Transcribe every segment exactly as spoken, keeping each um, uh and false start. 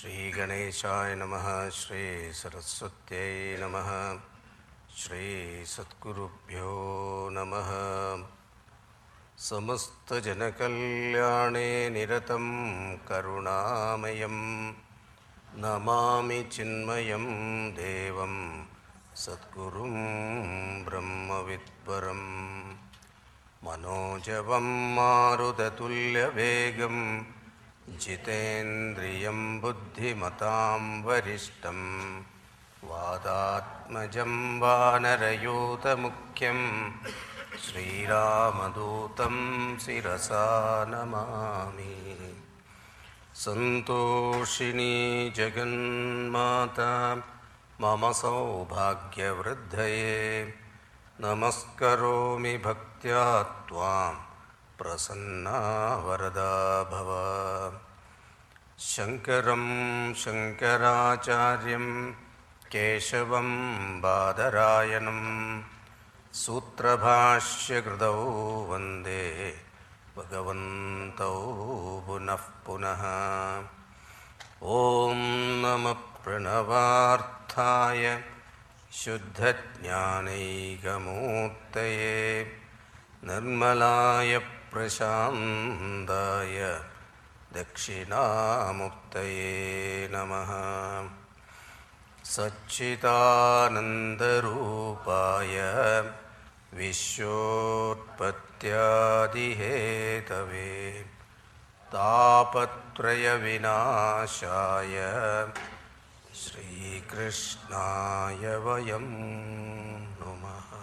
Shri Ganeshaya Namaha, Shri Saraswatyai Namaha, Shri Satgurubhyo Namaha. Samasta Janakalyane Niratam Karunamayam Namami Chinmayam Devam Satgurum Brahmavidvaram Manojavam Marudhatulya Vegam Jitendriyam Buddhimatam Varishtam Vadatmajam Vanarayuta Mukyam Sri Ramadutam Sirasa Namami Santoshini Jaganmata Mama Saubhagya Vridhaye Namaskaromi Bhaktya Tvam Prasanna Varada Bhava Shankaram Shankaracharyam Keshavam Badarayanam Sutra Bhashya Kridau Vande Bhagavantau Punah Punaha Om Namah Pranavarthaya Shuddha Jnanaika Nirmalaya Prashantaya Dakshinamuktaye Namaha Satchitanandarupaya Vishwotpatyadihetave Tapatraya Vinashaya Shri Krishnaya Vayam Nomaha.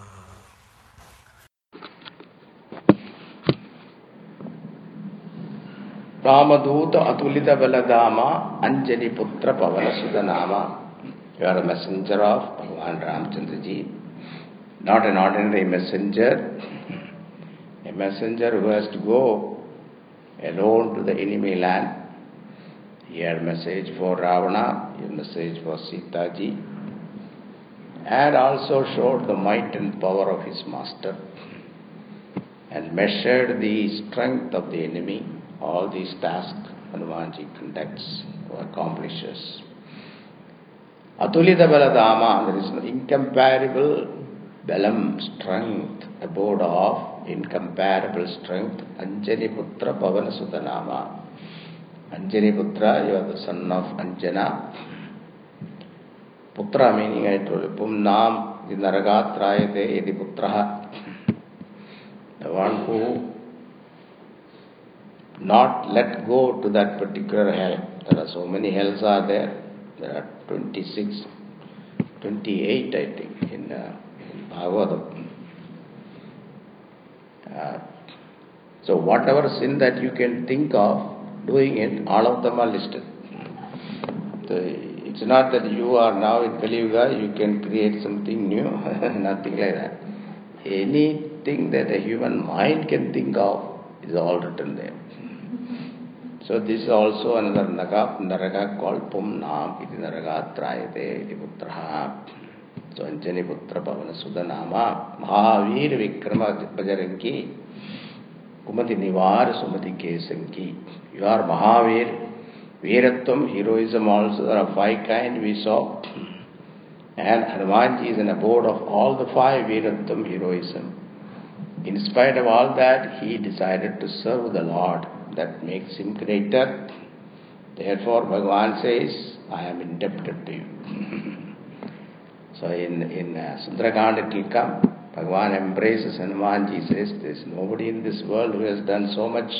Ramaduta Atulita Veladama Anjani Putra Pavana Sudanama. You are a messenger of Bhagavan Ramachandra Ji. Not an ordinary messenger. A messenger who has to go alone to the enemy land. He had a message for Ravana, a message for Sita Ji, and also showed the might and power of his master and measured the strength of the enemy. All these tasks Hanuman Ji conducts or accomplishes. Atulita Baladama, there is an incomparable Balam, strength, abode of incomparable strength, Anjani Putra Pavana Sudanama. Anjani Putra, you are the son of Anjana. Putra meaning, I told you, Pumnam, Dinaragatrayate Edi Putraha. The one who not let go to that particular hell. There are so many hells are there. There are twenty-six, twenty-eight, I think, in uh, Bhagavatam. Uh, so whatever sin that you can think of, doing it, all of them are listed. So it's not that you are now in Kali Yuga, you can create something new, nothing like that. Anything that a human mind can think of is all written there. So this is also another Naka, Naraka called Pumnam, Iti Naraka Trayate, Iti Putraha. So, Anjani Putra Pavana Sudanama, Mahavir Vikrama Bajaranki, Kumati Nivar Sumati Kesanki. You are Mahavir, Veeratam, heroism also, there are five kinds we saw. And Hanumanji is an abode of all the five Veeratam heroism. In spite of all that, he decided to serve the Lord. That makes him greater. Therefore, Bhagavan says, I am indebted to you. So in, in uh, Sundrakand it will come. Bhagavan embraces Hanumanji, says, there is nobody in this world who has done so much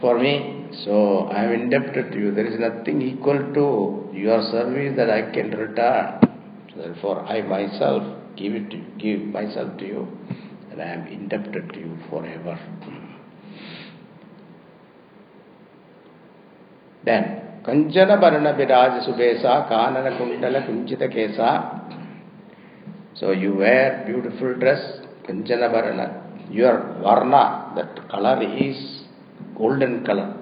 for me. So I am indebted to you. There is nothing equal to your service that I can return. So therefore I myself give it to you, give myself to you, and I am indebted to you forever. Then Kanjana Barana Viraj Subesa Kanana Kuntala Kunchita Kesa. So you wear beautiful dress, Kanjana Varana. Your Varna, that color is golden color.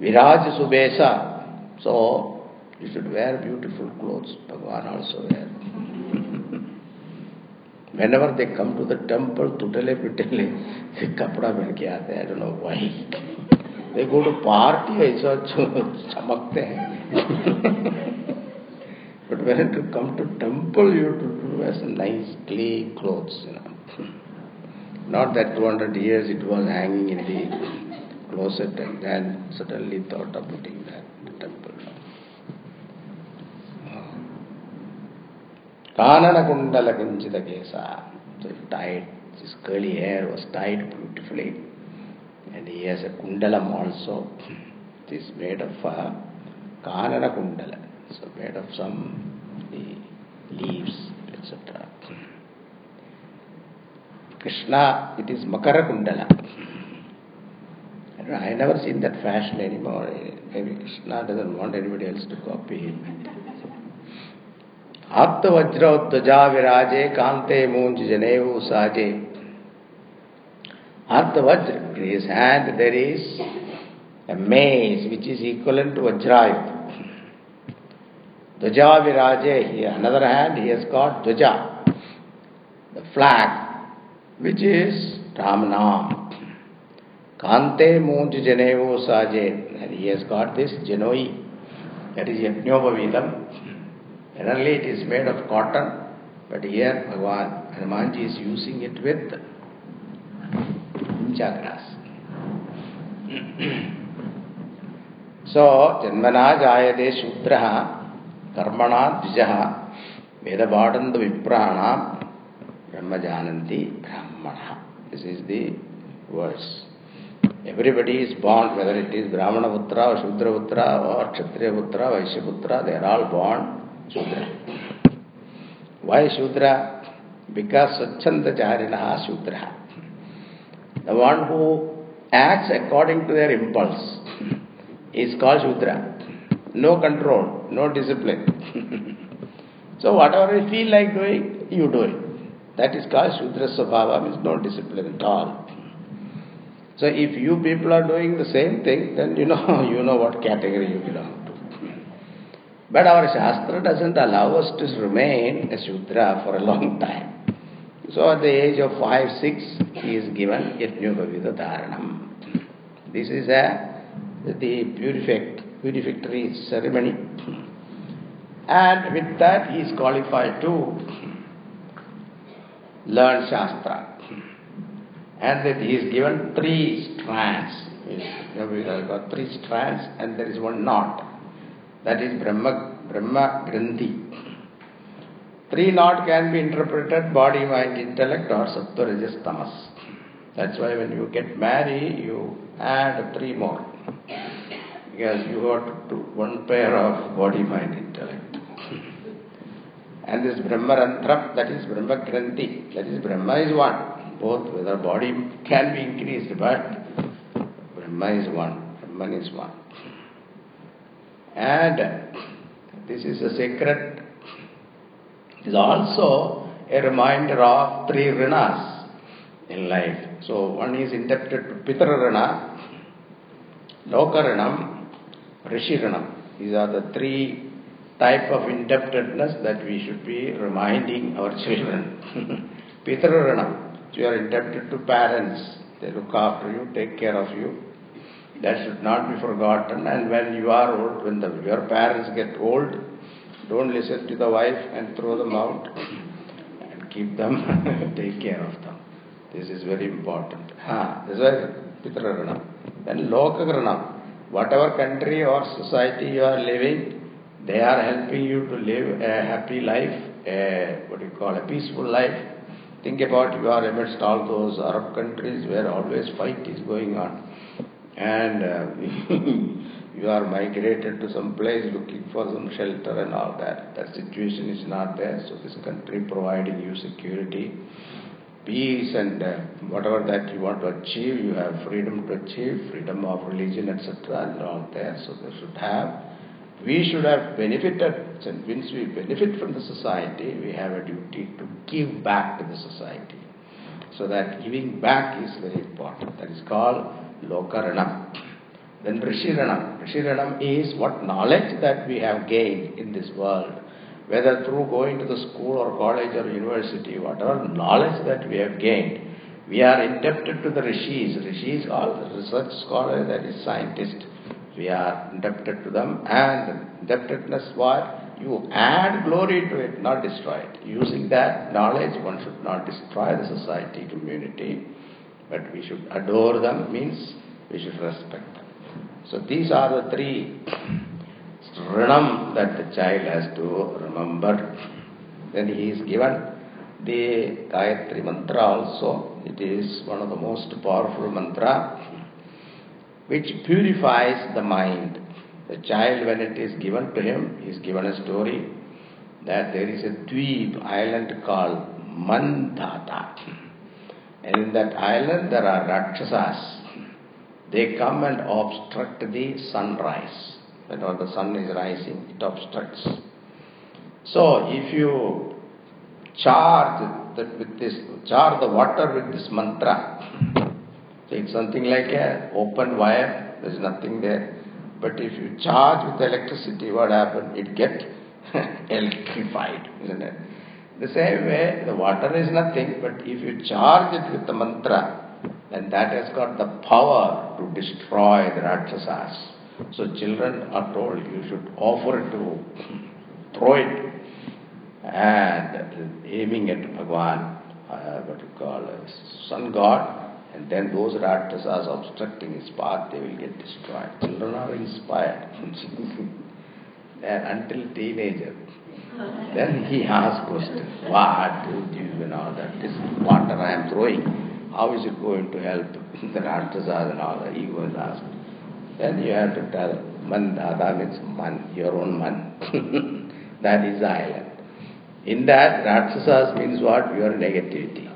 Viraj Subesa. So you should wear beautiful clothes. Bhagavan also wear. Whenever they come to the temple, tutale pitale, kapda ban ke aate, I don't know why. They go to party, ऐसा चमकते हैं. But when you come to temple, you have to do as nice clay clothes, you know. Not that two hundred years it was hanging in the closet and then suddenly thought of putting that in the temple. Kanana kundala kinchita kesa. So he tied, his curly hair was tied beautifully. And he has a kundalam also. It is made of uh, kanana kundala. So made of some leaves, et cetera. Krishna, it is Makara Kundala. I don't know, I never seen that fashion anymore. Maybe Krishna doesn't want anybody else to copy him. Atta Vajra Uttaja Viraje Kante Moonj Janevu Saje. Atta Vajra, in his hand there is a mace which is equivalent to Vajrayuga. Dvaja Viraje, here another hand, he has got Dvaja, the flag, which is Ramnam. Kante Moonj Janevo Saje, and he has got this Janoi, that is Yajñopavidam. Generally it is made of cotton, but here Bhagavan Hanumanji is using it with incha grass. So, Janmana Jayade Shudraha, Karmana Dvijaha, Vedabhadandu Viprahana, Brahmajananti Brahmana. This is the verse. Everybody is born, whether it is Brahmana Putra, or Shudra Putra, or Kshatriya Putra, Vaishya Putra, they are all born Shudra. Why Shudra? Because Swachchanda Charinaha Shudra. The one who acts according to their impulse is called Shudra. No control, no discipline. So whatever you feel like doing, you do it. That is called Shudra Svabhava, means no discipline at all. So if you people are doing the same thing, then you know you know what category you belong to. But our Shastra doesn't allow us to remain a Shudra for a long time. So at the age of five, six, he is given Yajñopavidha Dharanam. This is a the purific. Purificatory ceremony, and with that he is qualified to learn Shastra, and that he is given three strands. We have got three strands, and there is one knot, that is Brahma, Brahma Grandhi. Three knot can be interpreted body, mind, intellect, or Sattva, Rajas, Tamas. That's why when you get married, you add three more. Because you got to one pair of body, mind, intellect. And this Brahmarantra, that is Brahma Granthi, that is Brahma is one. Both, whether body can be increased, but Brahma is one, Brahman is one. And this is a sacred, it is also a reminder of three rinas in life. So one is indebted to Pitra Rana, Lokaranam, Rishiranam. These are the three type of indebtedness that we should be reminding our children. Pitararanam, you are indebted to parents. They look after you, take care of you. That should not be forgotten. And when you are old, when the, your parents get old, don't listen to the wife and throw them out. And keep them, take care of them. This is very important. Ah, this is Pitararanam. Then Lokagranam, whatever country or society you are living, they are helping you to live a happy life, a, what you call, a peaceful life. Think about you are amidst all those Arab countries where always fight is going on. And uh, you are migrated to some place looking for some shelter and all that. That situation is not there, so this country providing you security, peace, and uh, whatever that you want to achieve, you have freedom to achieve, freedom of religion, et cetera, and all there. So they should have, we should have benefited, and since we benefit from the society, we have a duty to give back to the society. So that giving back is very important. That is called Lokaranam. Then Rishiranam. Rishiranam is what knowledge that we have gained in this world, whether through going to the school or college or university, whatever knowledge that we have gained, We are indebted to the Rishis. Rishis are research scholars, that is scientists. We are indebted to them, and indebtedness what? You add glory to it, not destroy it. Using that knowledge, one should not destroy the society, community, but we should adore them, means we should respect them. So these are the three strinam that the child has to remember. Then he is given the Gayatri Mantra also. It is one of the most powerful mantra which purifies the mind. The child, when it is given to him, he is given a story that there is a dweep island called Mandhata. And in that island there are Rakshasas. They come and obstruct the sunrise. Whenever the sun is rising, it obstructs. So if you charge that with this, charge the water with this mantra. So it's something like an open wire. There's nothing there. But if you charge with electricity, what happens? It gets electrified, isn't it? The same way, the water is nothing, but if you charge it with the mantra, then that has got the power to destroy the Rakshasas. So children are told, you should offer it to throw it, and aiming at Bhagavan, uh, what you call uh, sun god, and then those Rakshasas obstructing his path, they will get destroyed. Children are inspired. Until teenager. Then he asks questions. What do you do and all that? This water I am throwing, how is it going to help the Rakshasas and all that? He goes and asks. Then you have to tell, Mandhata means man, your own man. That is the island. In that, Rakshasas means what? Your negativity.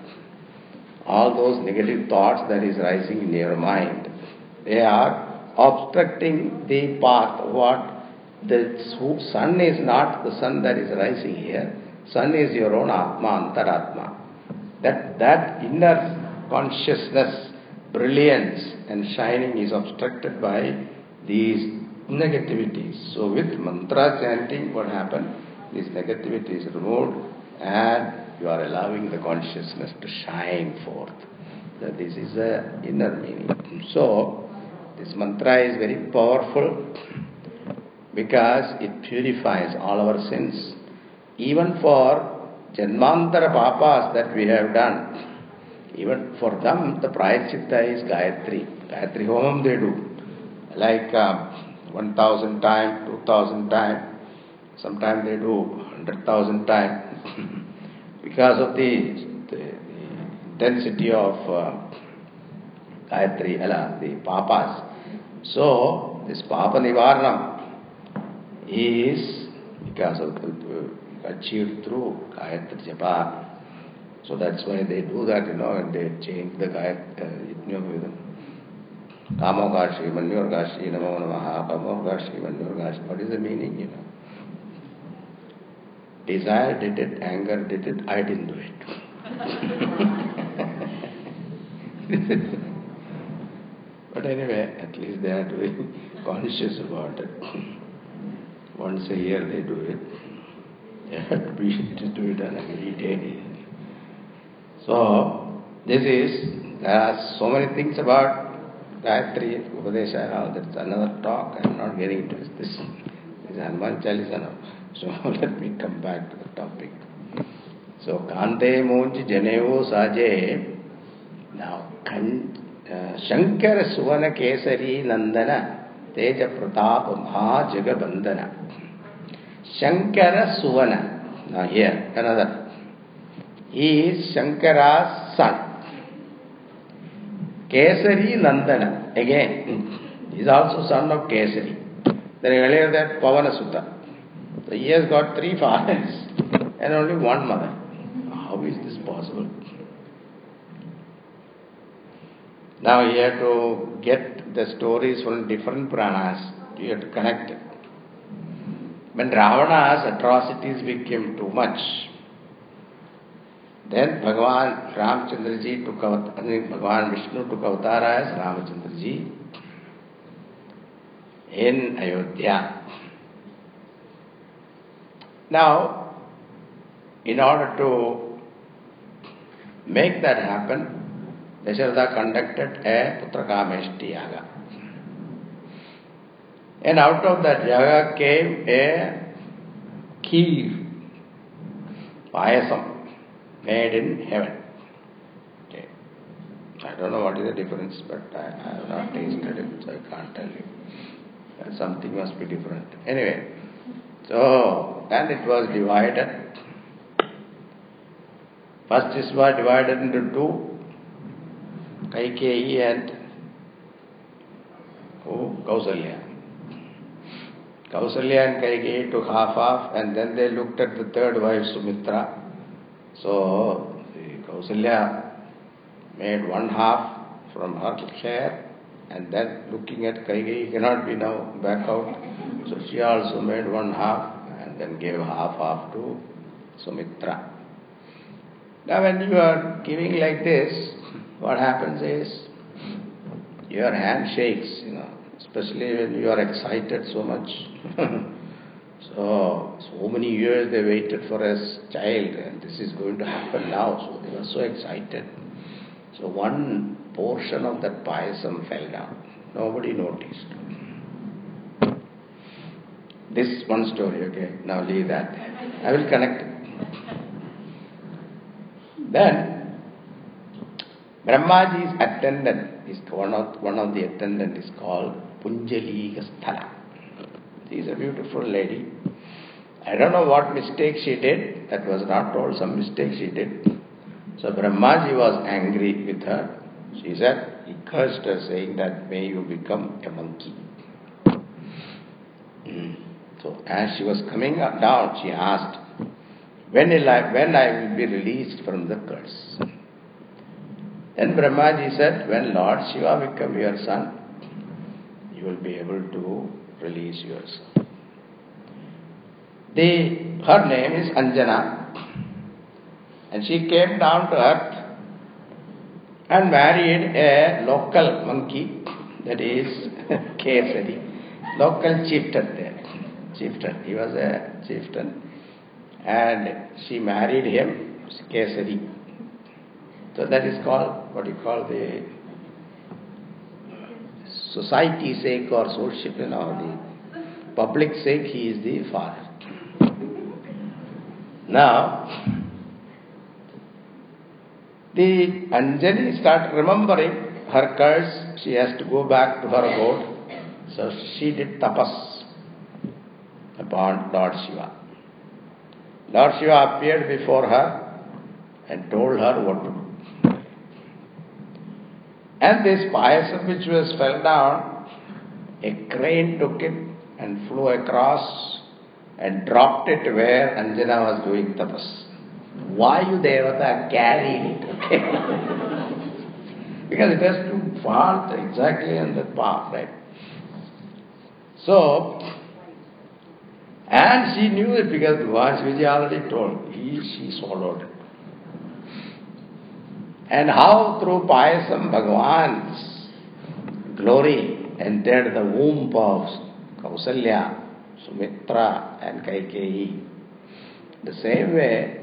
All those negative thoughts that is rising in your mind, they are obstructing the path. What? The sun is not the sun that is rising here. Sun is your own Atma, Antaratma. That, that inner consciousness, brilliance and shining is obstructed by these negativities. So with mantra chanting, what happened? This negativity is removed and you are allowing the consciousness to shine forth. So this is the inner meaning. So this mantra is very powerful because it purifies all our sins. Even for Janmantara papas that we have done, even for them the Prayaschitta is Gayatri. Gayatri Homam they do. Like uh, one thousand times, two thousand times, sometimes they do one hundred thousand times. Because of the, the, the intensity of uh, Gayatri, the papas. So, this papa nivaranam is because of uh, achieved through Gayatri japa. So, that's why they do that, you know, and they change the Gayatri. Uh, Kamogashi, Manurgashi, Namonamaha, Kamogashi, Manurgashi. What is the meaning, you know? Desire did it, anger did it, I didn't do it. But anyway, at least they are doing conscious about it. Once a year they do it. They have to be to do it on every day. So, this is, there are so many things about Gayatri, Upadesha and all, that's another talk, I am not getting into this. This is Hanuman Chalisa now. So let me come back to the topic. So Kante Munji Janevo Saje. Now Shankara Suvana Kesari Nandana Teja Pratapa Maha Jagabandana. Shankara Suvana. Now here another. He is Shankara's son. Kesari Nandana. Again, he is also son of Kesari. Then earlier that Pavana Sutta. So he has got three fathers and only one mother. How is this possible? Now you have to get the stories from different Puranas. You have to connect it. When Ravana's atrocities became too much, then Bhagavan Ramachandraji took avatar, Bhagavan Vishnu took avatar as Ramachandraji in Ayodhya. Now, in order to make that happen, Dasharatha conducted a Putrakameshti Yaga. And out of that Yaga came a Kheer, payasam, made in heaven. Okay. I don't know what is the difference, but I, I have not tasted it, so I can't tell you. And something must be different. Anyway, so, and it was divided. First is was divided into two, Kaikeyi and oh, Kausalya. Kausalya and Kaikeyi took half-half, and then they looked at the third wife, Sumitra. So, Kausalya made one half from her share, and then looking at Kaikeyi cannot be now back out. So, she also made one half, and then gave half-half to Sumitra. Now, when you are giving like this, what happens is, your hand shakes, you know, especially when you are excited so much. so, so many years they waited for a child, and this is going to happen now, so they were so excited. So, one portion of that payasam fell down. Nobody noticed. This one story, okay, now leave that. I will connect it. Then, Brahmaji's attendant, is one of, one of the attendant is called Punjali Gasthala. She is a beautiful lady. I don't know what mistake she did. That was not told. Some mistake she did. So, Brahmaji was angry with her. She said, he cursed her saying that, may you become a monkey. So, as she was coming up, down, she asked, When will I, when I will be released from the curse? Then Brahmaji said, when Lord Shiva become your son, you will be able to release yourself. The, her name is Anjana, and she came down to earth and married a local monkey, that is Kesari, local chieftain there. Chieftain, he was a chieftain. And she married him, Kesari. So that is called, what you call the society's sake or soulship, you know, the public sake, he is the father. Now, the Anjani started remembering her curse, she has to go back to her abode. So she did tapas upon Lord Shiva. Lord Shiva appeared before her and told her what to do. And this payasam which was fell down, a crane took it and flew across and dropped it where Anjana was doing tapas. Vayudevata carried it, okay? because it has to fall exactly on the path, right? So, and she knew it because Vajviji already told, he, she swallowed it. And how through payasam Bhagavan's glory entered the womb of Kausalya, Sumitra and Kaikeyi. The same way,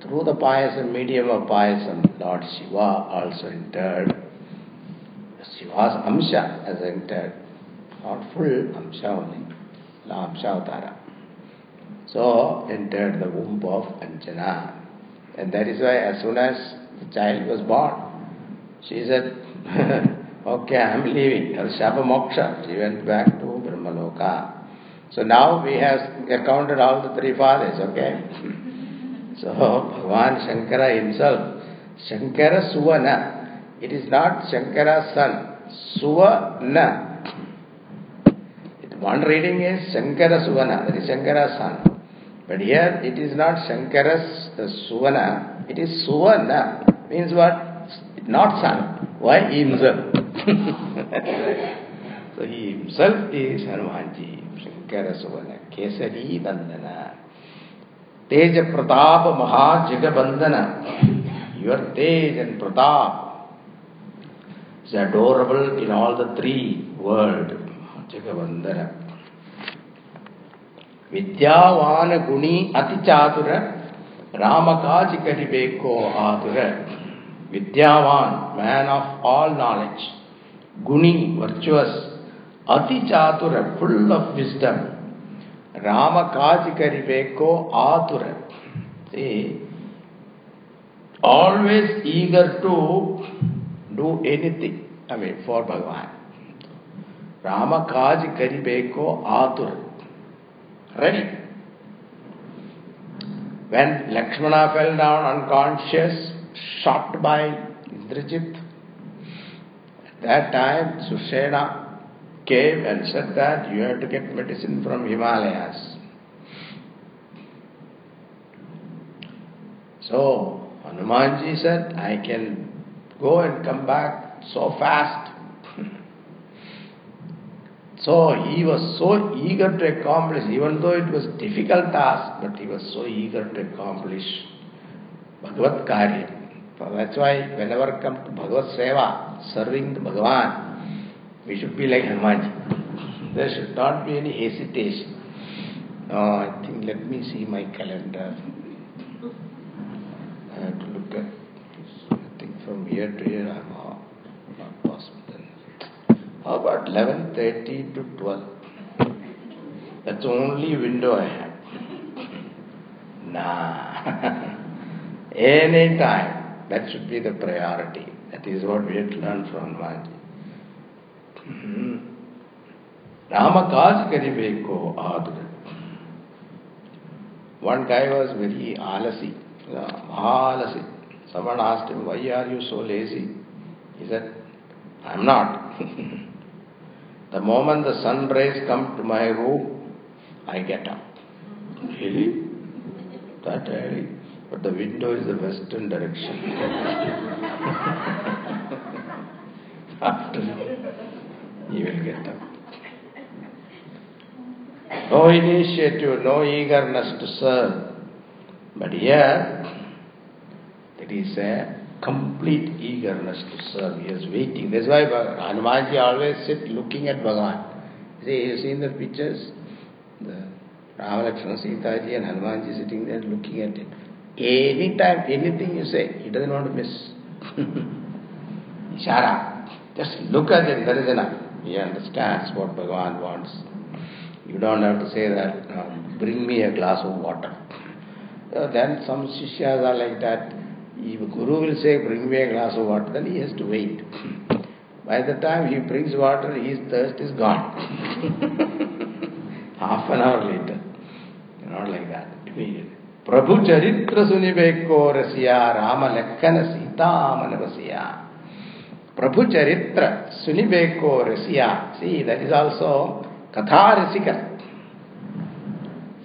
through the payasam, medium of payasam, Lord Shiva also entered. Shiva's amsha has entered, not full amsha only. Lamshavatara. So, entered the womb of Anjana. And that is why as soon as the child was born, she said, okay, I am leaving. Her Shapa Moksha. She went back to Brahmaloka. So now we have accounted all the three fathers, okay? so, Bhagavan Shankara himself, Shankara Suvana. It is not Shankara's son, Suvana. One reading is Shankara Suvana, that is Shankara's son. But here it is not Shankara's Suvana, it is Suvana, means what? Not son. Why? He himself. so he himself is Hanumanji, Shankara Suvana, Kesari Bandana, Teja Pratap Maha Jigabandana. Your Tej and Pratap is adorable in all the three worlds. Jagavandana. Vidyavana Guni Ati Chatura Ramakaji Karibeko Atura Vidyavan, man of all knowledge, Guni, virtuous, Ati Chatura, full of wisdom, Rama Kajikariveko Atura. See, always eager to do anything, I mean, for Bhagavan. Rama Kajikariveko Atura. Ready? When Lakshmana fell down unconscious, shot by Indrajit, at that time Sushena came and said that you have to get medicine from Himalayas. So Hanumanji said, I can go and come back so fast. So he was so eager to accomplish, even though it was difficult task, but he was so eager to accomplish Bhagavat Karya. So that's why whenever come to Bhagavat Seva, serving the Bhagavan, we should be like Hanumanji. There should not be any hesitation. No, I think, let me see my calendar. I have to look at this. I think from here to here, I'm all, not possible. How about eleven thirty to twelve? That's the only window I have. Nah. Any time. That should be the priority. That is what we have to learn from Hanumanji. Mm-hmm. Ramakaji Karibeko Adra. One guy was very alasi, alasi. Someone asked him, why are you so lazy? He said, I'm not. The moment the sun rays come to my room, I get up. Really? That early? But the window is the western direction. After he will get up. No initiative, no eagerness to serve. But here, there is a complete eagerness to serve. He is waiting. That's why Hanumanji always sit looking at Bhagavan. See, you see in the pictures, the Ravana, Lakshmana, Sita ji and Hanumanji sitting there looking at it. Any time, anything you say, he doesn't want to miss. Ishara. Just look at it, that is enough. He understands what Bhagavan wants. You don't have to say that, no, bring me a glass of water. So then some shishyas are like that. If Guru will say, bring me a glass of water, then he has to wait. By the time he brings water, his thirst is gone. Half an hour later. Not like that. Immediately. Prabhu Charitra Sunibeko Rasya Rama Lakkana Sita Manavasya. Prabhu Charitra Sunibeko Rasya. See, that is also Katha Rasika.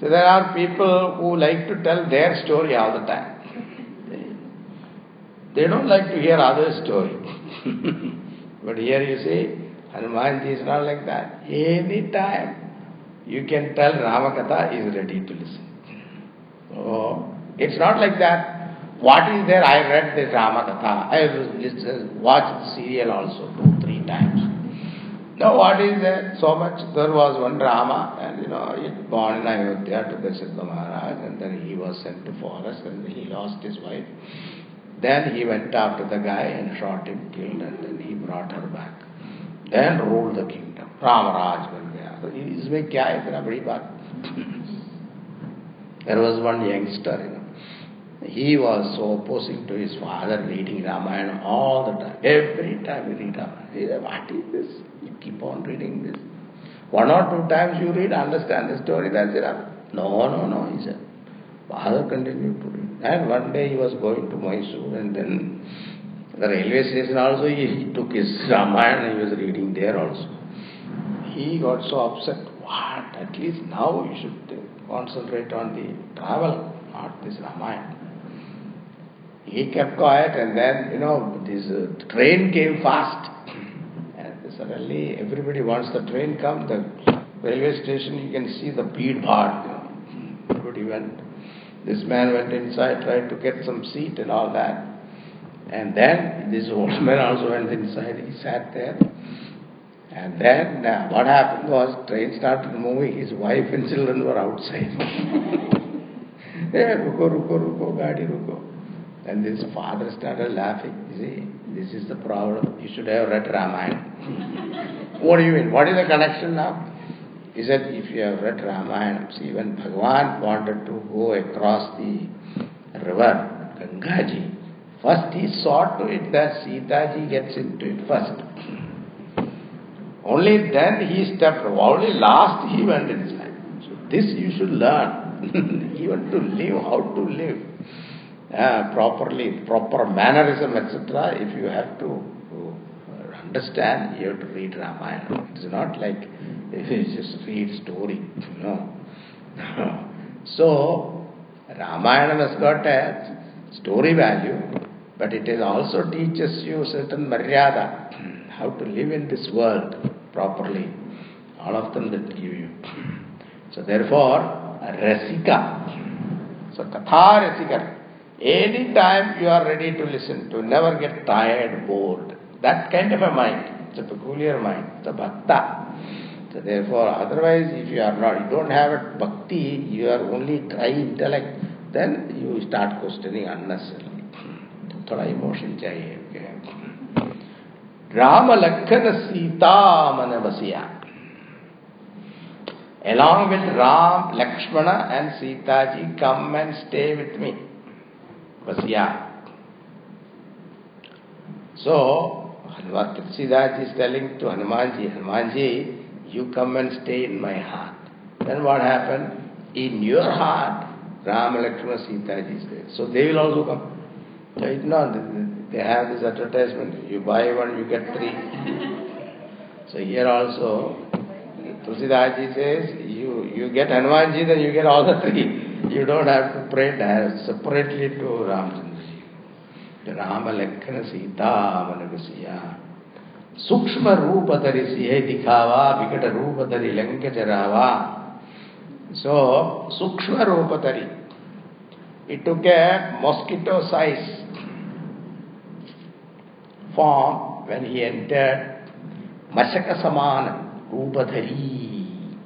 So there are people who like to tell their story all the time. They don't like to hear other story. But here you see, Hanumanji is not like that. Any time you can tell Ramakatha is ready to listen. Oh, it's not like that. What is there? I read the Ramakatha. I have watched the serial also two, three times. Now what is there? So much. There was one Rama, and you know, he was born in Ayodhya to the Siddha Maharaj, and then he was sent to forest and he lost his wife. Then he went after the guy and shot him, killed, and then he brought her back. Then ruled the kingdom. Ramaraj ban gaya. So isme kya itna badi baat? There was one youngster, you know. He was so opposing to his father, reading Ramayana all the time. Every time he read Ramayana, he said, what is this? You keep on reading this. One or two times you read, understand the story, that's enough. No, no, no, he said. Father continued to read. And one day he was going to Mysore, and then the railway station also, he, he took his Ramayana, he was reading there also. He got so upset. What? At least now you should concentrate on the travel, not this Ramayana. He kept quiet, and then, you know, this uh, train came fast. And suddenly everybody, once the train comes, the railway station, you can see the bead bar. You know. Everybody went. This man went inside, tried to get some seat and all that. And then this old man also went inside. He sat there. And then uh, what happened was, train started moving. His wife and children were outside. Hey, ruko, ruko, ruko, gaadi, ruko. And his father started laughing. See, this is the problem. You should have read Ramayana. What do you mean? What is the connection now? He said, if you have read Ramayana, see, when Bhagavan wanted to go across the river, Gangaji, first he saw to it that Sitaji gets into it first. Only then he stepped, only last he went in his life. So this you should learn, even to live, how to live uh, properly, proper mannerism, et cetera. If you have to understand, you have to read Ramayana. It's not like you just read story, you know. So, Ramayana has got a story value, but it is also teaches you certain maryada, how to live in this world properly. All of them that give you. So therefore, rasika. So katha rasika. Any time you are ready to listen to, never get tired, bored. That kind of a mind. It's a peculiar mind. It's a bhakta. So therefore, otherwise, if you are not, you don't have a bhakti, you are only dry intellect. Then you start questioning unnecessarily. Thoda emotion chahiye. Rama Lakshmana Sita mane vasiya. Along with Ram, Lakshmana and Sita ji, come and stay with me. Vasiya. So, Tulsidas ji is telling to Hanuman ji, Hanuman ji, you come and stay in my heart. Then what happened? In your heart, Rama, Lakshmana, Sita ji is there. So they will also come. So it, no, they, they have this advertisement. You buy one, you get three. So here also, Tulsidas ji says, you, you get Hanuman ji, then you get all the three. You don't have to pray separately to Ramachandra ji. Rama, Lakshmana, Sita, Manavasiya. Sukshma Rupa Dari Sihe Dikhava, Vikata Rupa Dari Lanka Jarava. So, Sukshma Rupatari, it took a mosquito size form when he entered Mashaka Samana Rupatari.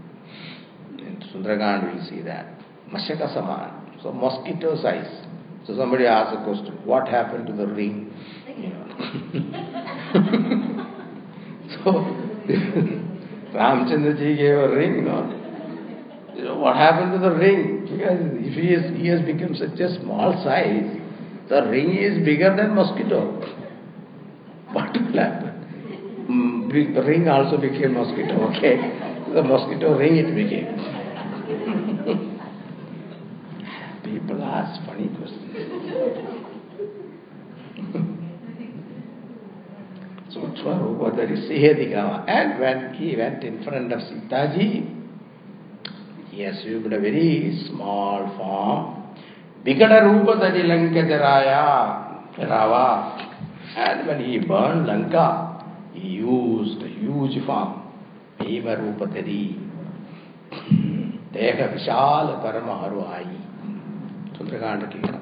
In Sundaragand we see that. Mashaka Samana, so mosquito size. So somebody asked a question, what happened to the ring? You know. So, Ramachandra ji gave a ring, you know. You know, what happened to the ring? Because if he, is, he has become such a small size, the ring is bigger than mosquito. What will happen? Mm, big, the ring also became mosquito, okay? The mosquito ring it became. People ask funny questions. So, and when he went in front of Sitaji, he assumed a very small form. Vikata Rupa Dari Lanka Jaraya Jarava. And when he burned Lanka, he used a huge form. Bhima Rupa Dari. Deha Vishal Parama Haruayi. Sundragandakika.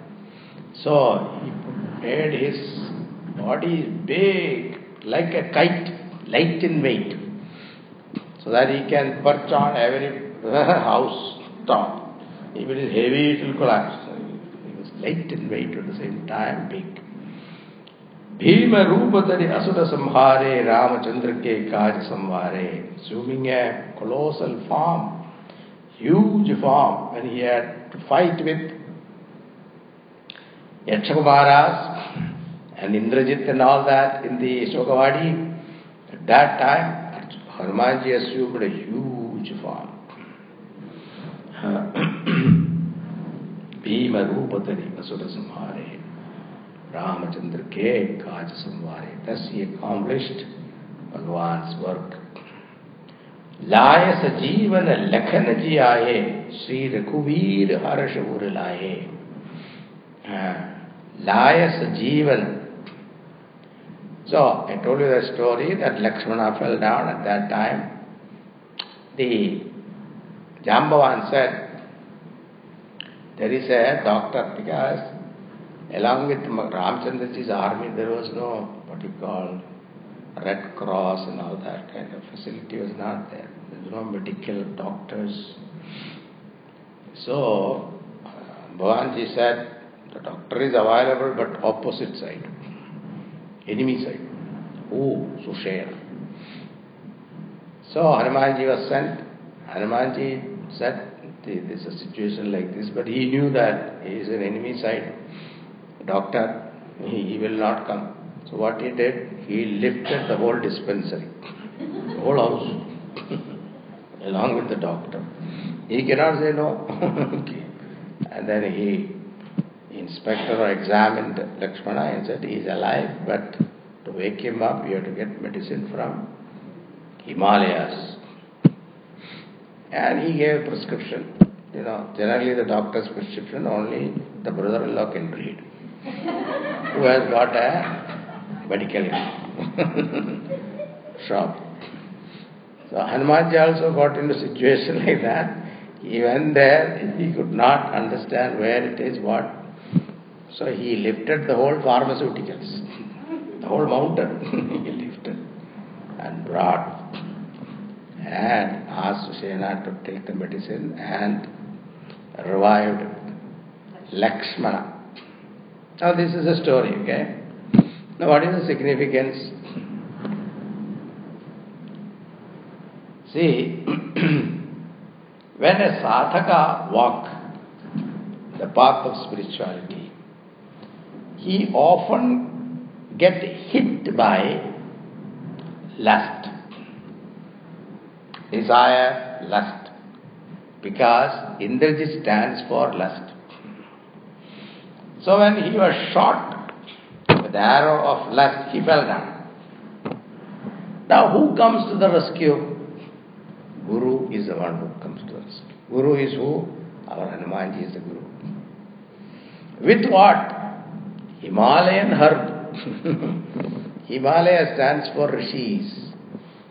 So he made his body big, like a kite, light in weight, so that he can perch on every house top. If it is heavy, it will collapse. It was light and weight at the same time, big. Bhima Rupatari Asura Samhare Ramachandra Ke Kaj Samhare. Assuming a colossal form, huge form, when he had to fight with Yakshakumaras and Indrajit and all that in the Shokavadi. At that time, Hanumanji assumed a huge form. Bhima Rupatari Asura Samhare Ramachandra Ke Kaja Samhare. Thus he accomplished Bhagavan's work. Laya Sajivana Lakhanaji Aye Sri Rakuvir Harashavur Laye. Laya Sajivana. So I told you the story that Lakshmana fell down at that time. The Jambavan said, there is a doctor, because along with Ramachandra ji's army there was no, what you call, Red Cross and all that kind of facility was not there. There was no medical doctors. So, Bhavanji said, The doctor is available, but opposite side, enemy side. Oh, Sushena. So Hanumanji was sent. Hanumanji said, there's a situation like this, but he knew that he is an enemy side. Doctor, he, he will not come. So what he did, he lifted the whole dispensary, the whole house, along with the doctor. He cannot say no. Okay. And then he, inspector or examined Lakshmana and said, he is alive, but to wake him up, you have to get medicine from Himalayas. And he gave a prescription. You know, generally the doctor's prescription only the brother-in-law can read, who has got a medical shop. So Hanumanji also got into a situation like that. He went there, he could not understand where it is, what. So he lifted the whole pharmaceuticals, the whole mountain he lifted and brought, and asked Sushena to take the medicine and revived Lakshmana. Now this is a story, okay? Now what is the significance? See, when a sadhaka walks the path of spirituality, he often gets hit by lust. Desire, lust. Because Indrajit stands for lust. So when he was shot with the arrow of lust, he fell down. Now who comes to the rescue? Guru is the one who comes to the rescue. Guru is who? Our Hanumanji is the Guru. With what? Himalayan herb. Himalaya stands for rishis.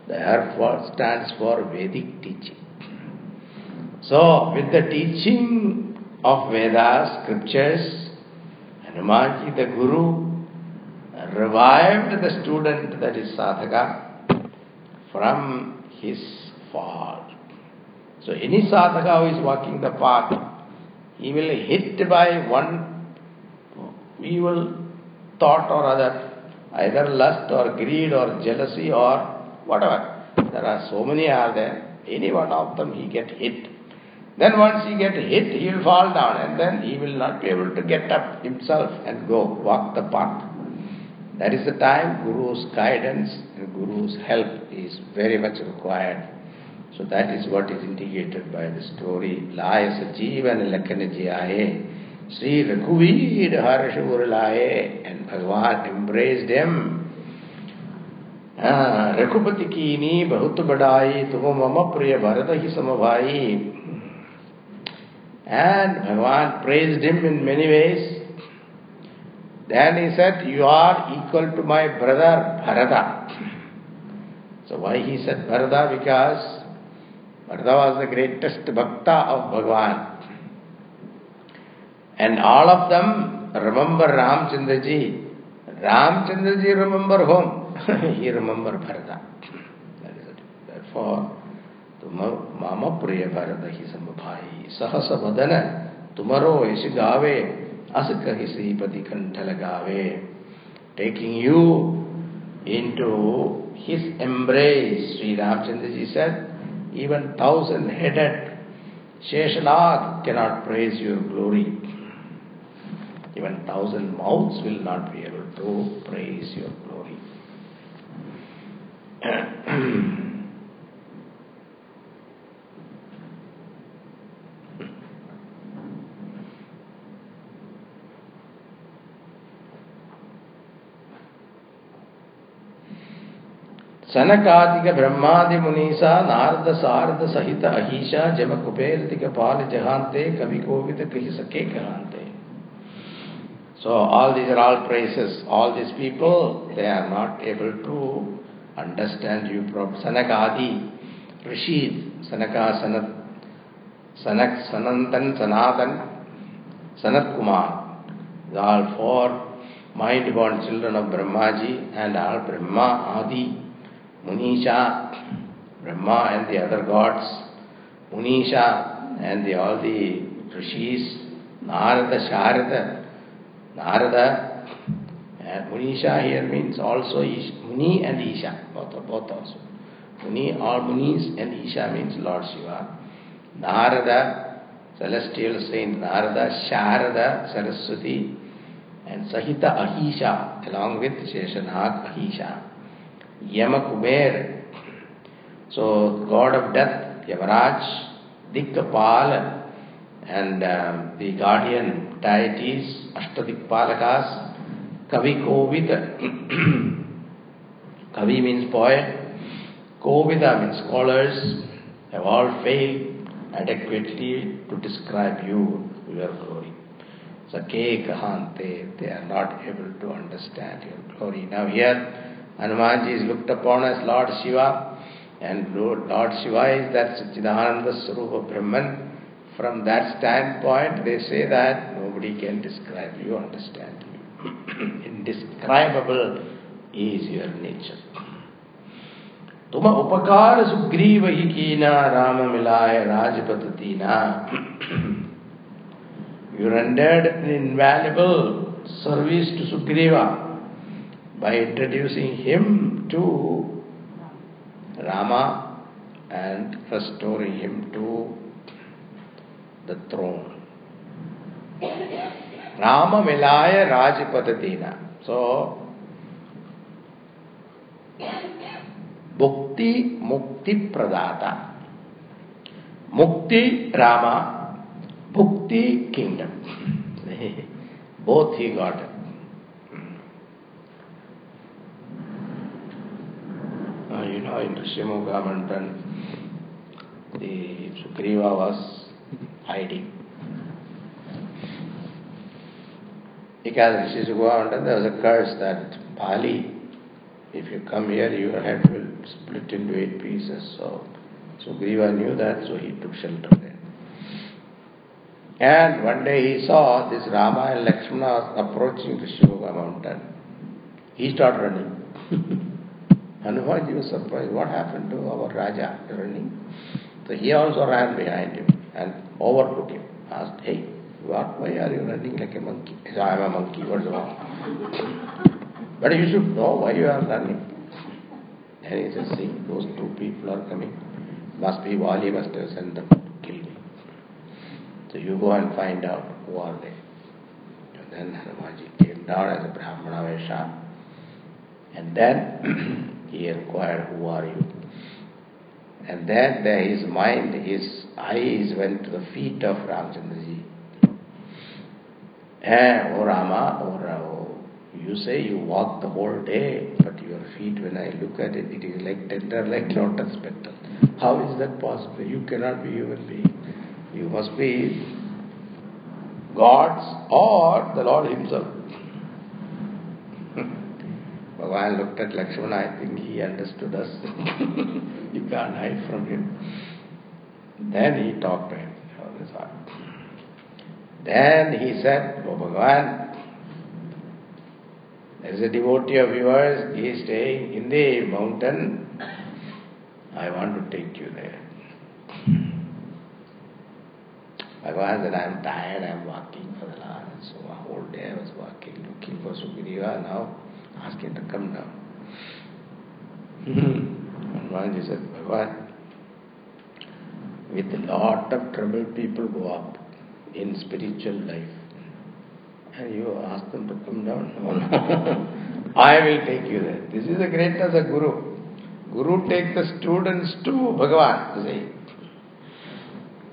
The herb stands for Vedic teaching. So, with the teaching of Vedas, scriptures, Hanumanji, the Guru, revived the student, that is sadhaka, from his fall. So, any sadhaka who is walking the path, he will hit by one evil thought or other, either lust or greed or jealousy or whatever. There are so many are there. Any one of them he get hit. Then once he get hit, he will fall down and then he will not be able to get up himself and go, walk the path. That is the time Guru's guidance and Guru's help is very much required. So that is what is indicated by the story. Laya Sajeevan Lakana Jiyaye, Sri Raghuveer Harashuralaye, and Bhagavan embraced him. Ah, Rakupati Kini, Bahutu Badai, Tuvo Mama Priya Bharata Hisamabhai. And Bhagavan praised him in many ways. Then he said, you are equal to my brother Bharata. So why he said Bharata? Because Bharata was the greatest bhakta of Bhagavan. And all of them remember Ramachandraji. Ramachandraji remember whom? He remember Bharata. That is it. Therefore, Mama Priya Bharata Hisamabhai Sahasa Vadana Tumaro Isigave Asakahisi Patikantalagave. Taking you into his embrace, Sri Ramachandraji said, even thousand headed Sheshanag cannot praise your glory. Even thousand mouths will not be able to praise your glory. Sanakadika Brahmadi Munisa Narada Sarada Sahita Ahisha Jamakuperadika Pali Jahante Kavikovita Kahisake Kahante. So all these are all praises. All these people, they are not able to understand you from Sanaka Adi, Rishid, Sanaka Sanat, Sanak Sanantan Sanatan, Sanat Kumar. They are all four mind-born children of Brahmaji and all Brahma Adi, Munisha, Brahma and the other gods, Munisha and the, all the Rishis, Narada, Sharada, Narada and Munisha here means also Isha, Muni and Isha, both, both also. Muni, all Munis and Isha means Lord Shiva. Narada, celestial saint Narada, Sharada, Saraswati, and Sahita Ahisha, along with Sheshanath Ahisha. Yama Kuber, so god of death, Yamaraj, Dikapal, and uh, the guardian deities, Ashtadikpalakas, Kavi Kovida. Kavi means poet, Kovida means scholars, have all failed adequately to describe you, your glory. So, Ke Kahante, they are not able to understand your glory. Now here, Hanumanji is looked upon as Lord Shiva, and Lord, Lord Shiva is that Satchidananda Sarupa Brahman. From that standpoint, they say that nobody can describe you, understand you. Indescribable is your nature. Tuma upakar sugriva hikina rama milaya rajapatatina. You rendered an invaluable service to Sugriva by introducing him to Rama and restoring him to the throne. Rama Milaya Rajapatatina. So, Bhukti Mukti Pradata. Mukti Rama, Bhukti Kingdom. Both he got it. Uh, you know, in Rishyamukha Mantan, the Sugriva was hiding. Because Rishi Sugriva, there was a curse that Bali, if you come here, your head will split into eight pieces. So Sugriva knew that, so he took shelter there. And one day he saw this Rama and Lakshmana approaching Rishyamukha mountain. He started running. Hanumanji was surprised. What happened to our Raja running? So he also ran behind him and overtook him, asked, hey, what, why are you running like a monkey? He said, I am a monkey, what's wrong? But you should know why you are running. And he said, see, those two people are coming. Must be Wali must have sent them to kill me. So you go and find out who are they. And then Hanumanji came down as a Brahmana Vesha. And then he inquired, who are you? And then there his mind, his eyes went to the feet of Ramachandraji. Eh, oh Rama, oh Rama, you say you walk the whole day, but your feet, when I look at it, it is like tender, like lotus petal. How is that possible? You cannot be human being. You must be gods or the Lord himself. Bhagavan looked at Lakshmana, I think he understood us. You can't hide from him. Then he talked to him. Then he said, oh Bhagavan, there is a devotee of yours, he is staying in the mountain. I want to take you there. Bhagavan said, I am tired, I am walking for the last. So a whole day I was walking, looking for Sugriva. Now ask him to come down. And one he said, Bhagavan, with a lot of trouble people go up in spiritual life. And you ask them to come down. No, no. I will take you there. This is the greatness of Guru. Guru takes the students to Bhagavan. See?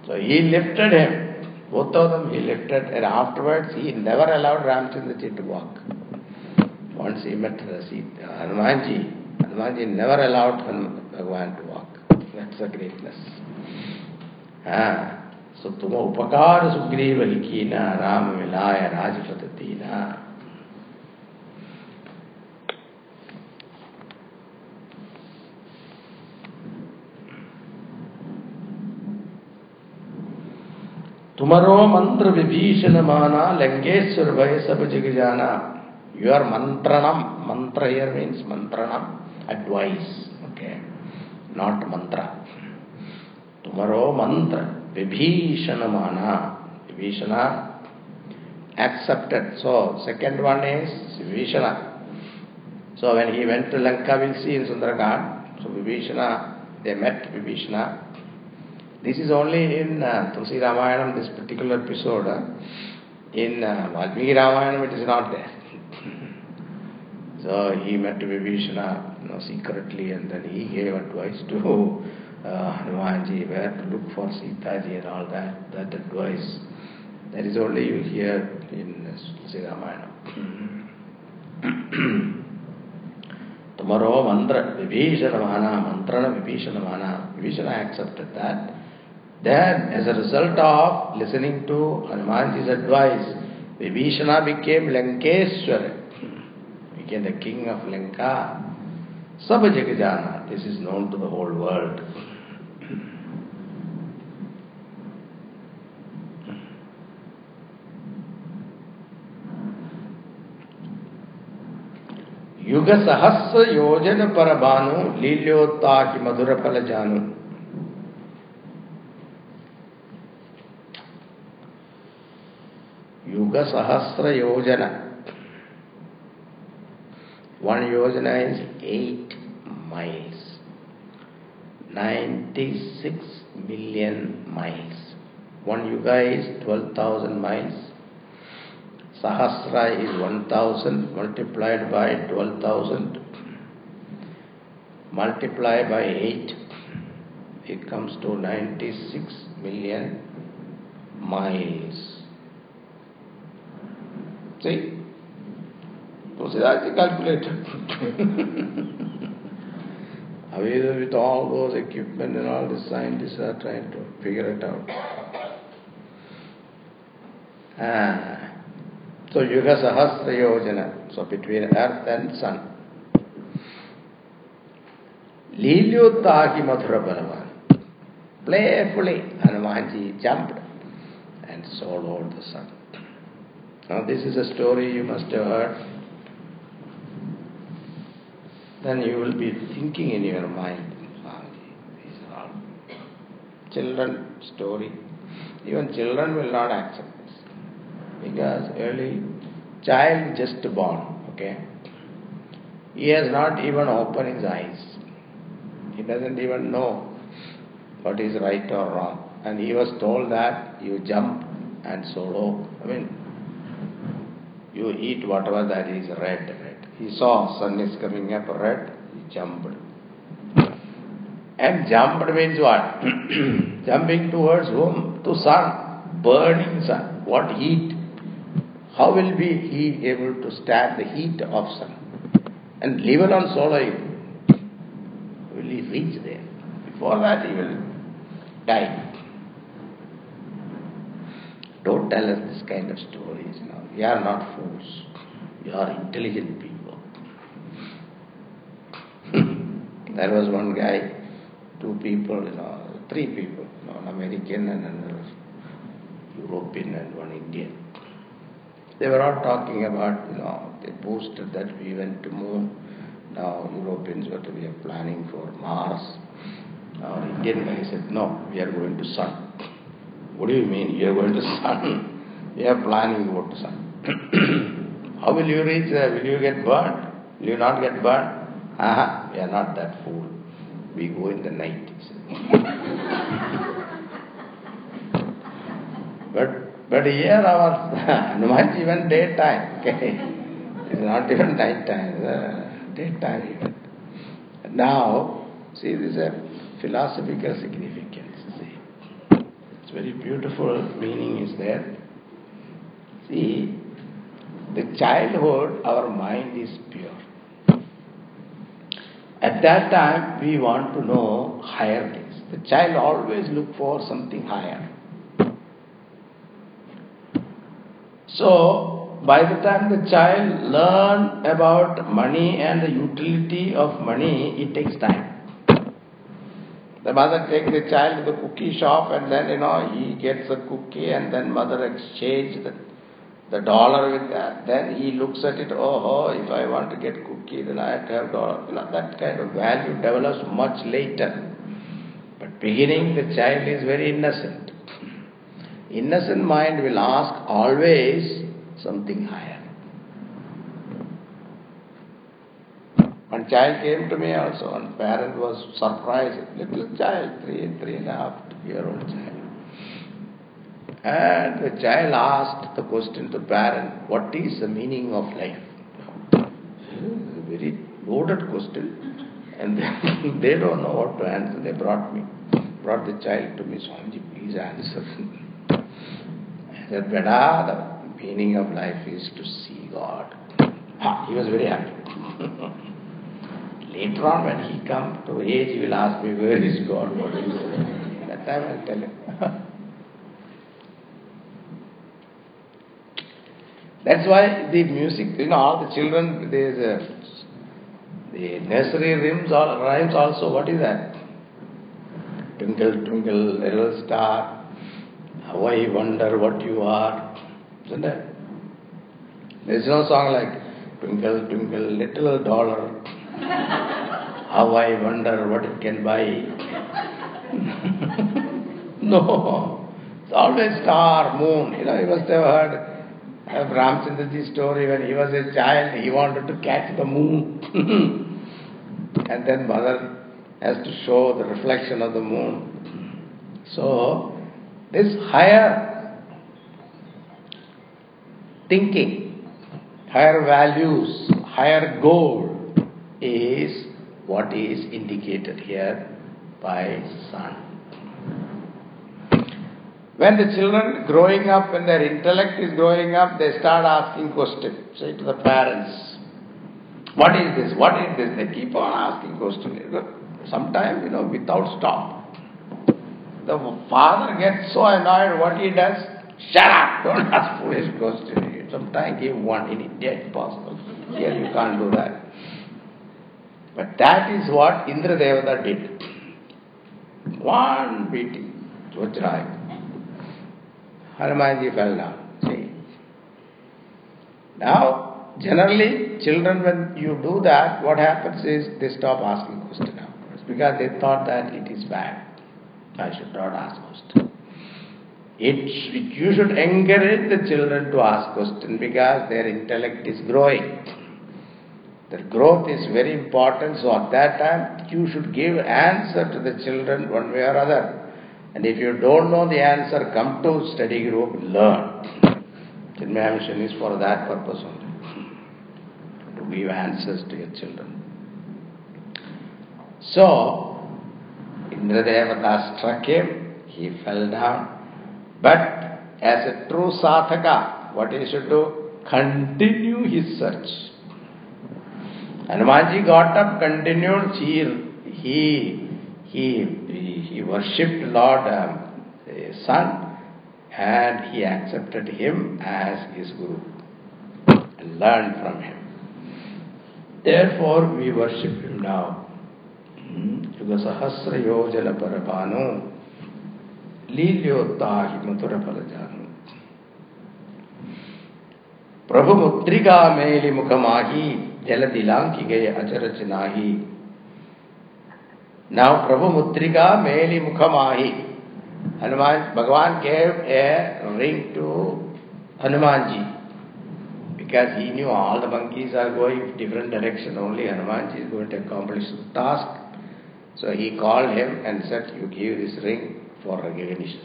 So he lifted him. Both of them he lifted. And afterwards he never allowed Ramachandraji to walk. Once he met Sita, Hanumanji, Hanumanji never allowed Bhagavan to walk. That's the greatness. Ah. So, Tuma upakara sugriva hikina rama milaya rajapatatina. Tumaro mantra vibhishana mana langeswara bhaya sabajigajana. Your mantranam, mantra here means mantranam, advice, okay, not mantra. Tomorrow mantra, vibhishana mana, vibhishana accepted. So, second one is Vibhishana. So, when he went to Lanka, we'll see in Sundaragand. So, Vibhishana, they met Vibhishana. This is only in uh, Tulsi Ramayanam, this particular episode. Uh, in uh, Valmiki Ramayanam, it is not there. So, he met Vibhishana, you know, secretly, and then he gave advice to uh, Hanumanji where to look for Sitaji and all that, that advice. That is only you hear in Tulsi Ramayana. Tomorrow, mantra, Vibhishana Vana, Mantrana Vibhishana Vana. Vibhishana accepted that. Then, as a result of listening to Hanumanji's advice, Vibhishana became Lankeshwara, became the king of Lanka. Sabajagajana, this is known to the whole world. Yuga sahasra yojana parabhanu lilyotaki madhura phala janu. Yuga sahasra yojana. One yojana is eight miles. Ninety-six million miles. One yuga is twelve thousand miles. Sahasra is one thousand multiplied by twelve thousand multiplied by eight. It comes to ninety-six million miles. See? Tulsidas calculated. With all those equipment and all, the scientists are trying to figure it out. Ah. So, Yuga Sahasra Yojana. So, between earth and sun. Lilyotaki Madhura Balavan. Playfully, Hanumanji jumped and swallowed the sun. Now, this is a story you must have heard. Then you will be thinking in your mind, these are all children story. Even children will not accept. Because early child just born, okay, he has not even opened his eyes. He doesn't even know what is right or wrong. And he was told that you jump and swallow. I mean, you eat whatever that is red, red. He saw sun is coming up red, he jumped. And jumped means what? Jumping towards whom? To sun, burning sun. What heat? How will be he able to stand the heat of sun? And leave alone swallow him. Will he reach there? Before that he will die. Don't tell us this kind of stories now. We are not fools. We are intelligent people. There was one guy, two people, you know, three people, you know, an American and another European and one Indian. They were all talking about, you know, they boasted that we went to moon. Now Europeans were to be planning for Mars. Now Indian guy said, no, we are going to sun. What do you mean you are going to sun? We are planning to go to sun. How will you reach there? Will you get burned? Will you not get burned? Aha, we are not that fool. We go in the night. But But here our Hanumanji went daytime, okay. It's not even nighttime, uh, daytime even. And now, see, this is a philosophical significance, see. It's very beautiful, meaning is there. See, the childhood, our mind is pure. At that time, we want to know higher things. The child always look for something higher. So, by the time the child learns about money and the utility of money, it takes time. The mother takes the child to the cookie shop and then, you know, he gets a cookie and then mother exchanges the, the dollar with that. Then he looks at it, oh, oh, if I want to get cookie, then I have to have dollar. You know, that kind of value develops much later. But beginning, the child is very innocent. Innocent mind will ask always something higher. One child came to me also, and parent was surprised, little child, three, three and a half year old child. And the child asked the question to parent, what is the meaning of life? A very loaded question. And then they don't know what to answer. They brought me, brought the child to me, Swamiji, please answer. I said, Beda, the meaning of life is to see God. Ha, he was very happy. Later on, when he comes to age, he will ask me, where is God? What is God? That time I will tell him. That's why the music, you know, all the children, there's a... The nursery rhymes, all, rhymes also, what is that? Twinkle, twinkle, little star, how I wonder what you are. Isn't it? There is no song like twinkle, twinkle, little dollar, how I wonder what it can buy. No. It's always star, moon. You know, you must have heard of Ramachandraji's story. When he was a child, he wanted to catch the moon. And then mother has to show the reflection of the moon. So, this higher thinking, higher values, higher goal is what is indicated here by sun. When the children growing up, when their intellect is growing up, they start asking questions. Say to the parents, what is this? What is this? They keep on asking questions. Sometimes, you know, without stop. The father gets so annoyed, what he does? Shut up! Don't ask foolish questions. Sometimes he wants in India, it's possible. Here you can't do that. But that is what Indra Devata did. One beating. Vajrayaka. Hanumanji fell down. See? Now, generally, children, when you do that, what happens is they stop asking questions afterwards, because they thought that it is bad. I should not ask questions. It, you should encourage the children to ask questions, because their intellect is growing. Their growth is very important, so at that time, you should give answer to the children one way or other. And if you don't know the answer, come to study group, learn. Chinmaya Mission is for that purpose only, to give answers to your children. So, Indra Devata struck him, he fell down. But as a true sadhaka, what he should do? Continue his search. Hanumanji got up, continued, he, he He, he, he worshipped Lord um, his son, and he accepted him as his guru and learned from him. Therefore, we worship him now. Yuga sahasra yojana parapano lilyottahi mathura palajanu Prabhu mutrika meli mukhamahi jaladilanki gaya acharachinahi. Now, Prabhu Mutrika Meli Mukhamahi. Hanuman, Bhagavan gave a ring to Hanumanji, because he knew all the monkeys are going different direction, only Hanumanji is going to accomplish the task. So he called him and said, you give this ring for recognition.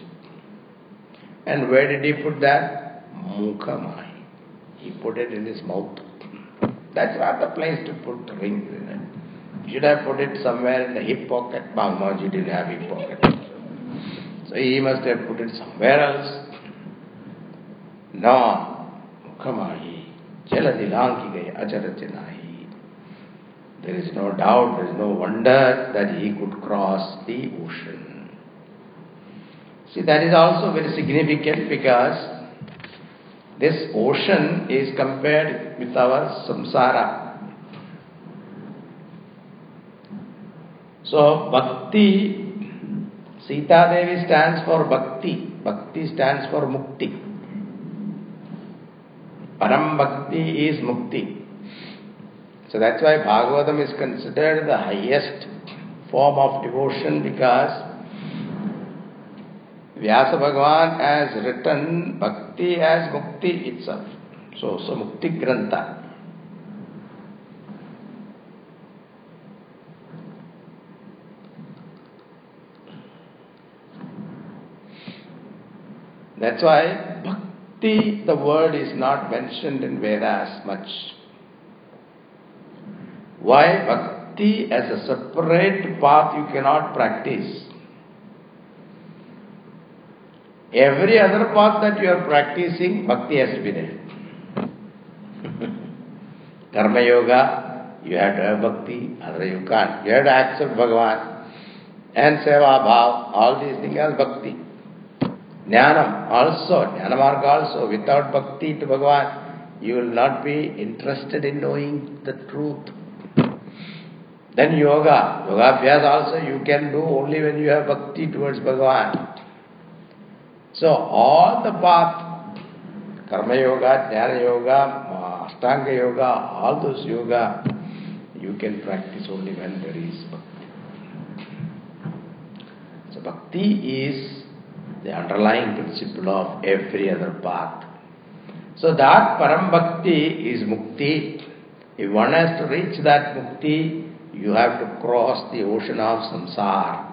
And where did he put that? Mukhamahi. He put it in his mouth. That's not the place to put the ring in it. Should I put it somewhere in the hip pocket? Bhagavanji didn't have hip pocket. So he must have put it somewhere else. No. Mukhamahi. Jaladilanki gaya acharachanahi. There is no doubt, there is no wonder that he could cross the ocean. See, that is also very significant, because this ocean is compared with our samsara. So, Bhakti, Sita Devi stands for Bhakti. Bhakti stands for Mukti. Param Bhakti is Mukti. So, that's why Bhagavatam is considered the highest form of devotion, because Vyasa Bhagavan has written Bhakti as Mukti itself. So, Samukti Grantha. That's why Bhakti, the word, is not mentioned in Vedas much. Why? Bhakti as a separate path you cannot practice. Every other path that you are practicing, Bhakti has to be there. Karma Yoga, you have to have Bhakti, otherwise you can't. You have to accept Bhagavan. And Seva Bhav, all these things are Bhakti. Jnanam also, Jnanamarga also, without Bhakti to Bhagavan, you will not be interested in knowing the truth. Then Yoga, Yoga Abhyas also you can do only when you have Bhakti towards Bhagavan. So all the path, Karma Yoga, Jnana Yoga, Ashtanga Yoga, all those Yoga, you can practice only when there is Bhakti. So Bhakti is the underlying principle of every other path. So that Param Bhakti is Mukti. If one has to reach that Mukti, you have to cross the ocean of Samsara.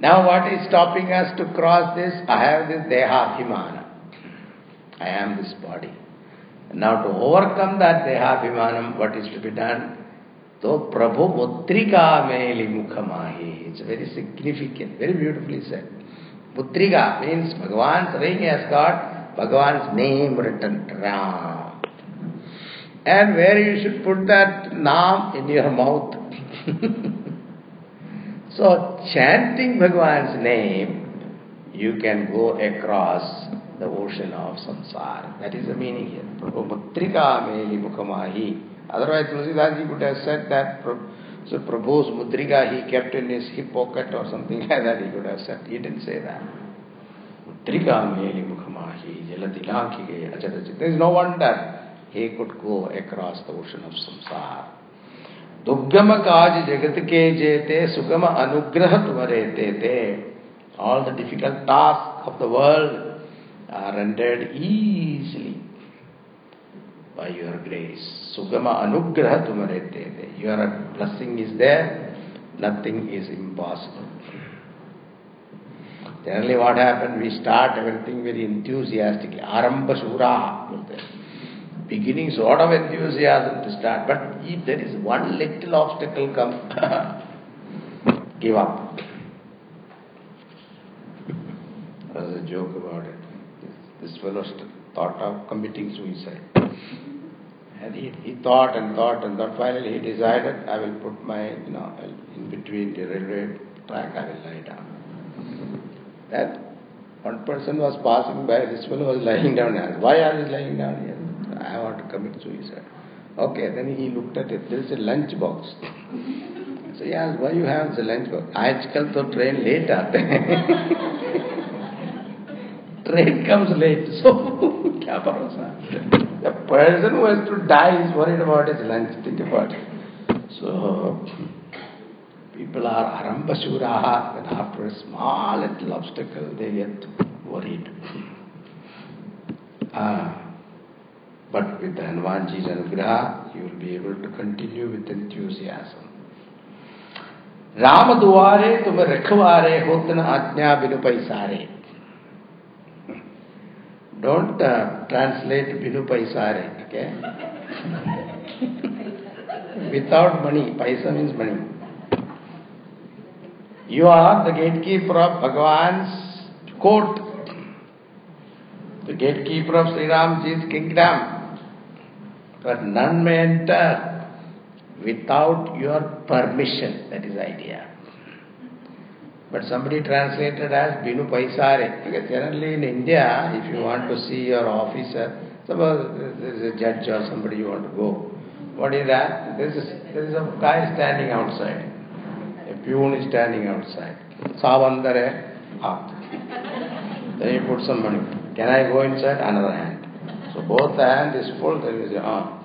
Now what is stopping us to cross this? I have this Dehabhimana. I am this body. Now to overcome that Dehabhimanam, what is to be done? So, Prabhu Mutrika Meli Mukhamahi. It's very significant, very beautifully said. Mutrika means Bhagavan's ring has got Bhagavan's name written. Ram. And where you should put that Naam? In your mouth. So, chanting Bhagavan's name, you can go across the ocean of samsara. That is the meaning here. Prabhu Mutrika Meli Mukhamahi. Otherwise, Tulsidas ji could have said that so Prabhu's mudrika he kept in his hip pocket or something like that. He could have said. He didn't say that. Mudrika meli mukhamahi jaladilaki gaya achadachit. There is no wonder he could go across the ocean of samsara. Duggama kaj jagat ke jete sugama anugrahat varete te. All the difficult tasks of the world are rendered easily by your grace. Sugama anugraha tumarete. Your blessing is there. Nothing is impossible. Generally what happened? We start everything very enthusiastically. Arambha shura. Beginning sort of enthusiasm to start. But if there is one little obstacle come, give up. There was a joke about it. This, this fellow thought of committing suicide. And he, he thought and thought and thought. Finally, he decided, I will put my, you know, in between the railway track, I will lie down. That one person was passing by, this fellow was lying down. Asked, why are you lying down here? I want to commit suicide. Okay, then he looked at it. There is a lunch box. So he asked, why you have the lunch box? I come to train late. Train comes late. So, the person who has to die is worried about his lunch. Think about it. So, people are arambasuraha, and after a small little obstacle, they get worried. Ah, but with Hanumanji's anugraha, you will be able to continue with enthusiasm. Rama duware tumhe rakhware hotna ajna binu paisare. Don't uh, translate binu paisare, okay? Without money. Paisa means money. You are the gatekeeper of Bhagavan's court, the gatekeeper of Sri Ramji's kingdom. But none may enter without your permission. That is the idea. But somebody translated as binu paisare. Because generally in India, if you want to see your officer, suppose there is a judge or somebody you want to go, what is that? There is a, there is a guy standing outside. A peon is standing outside. Savandare, aap. Then you put some money. Can I go inside? Another hand. So both the hand is full, then you say, ah.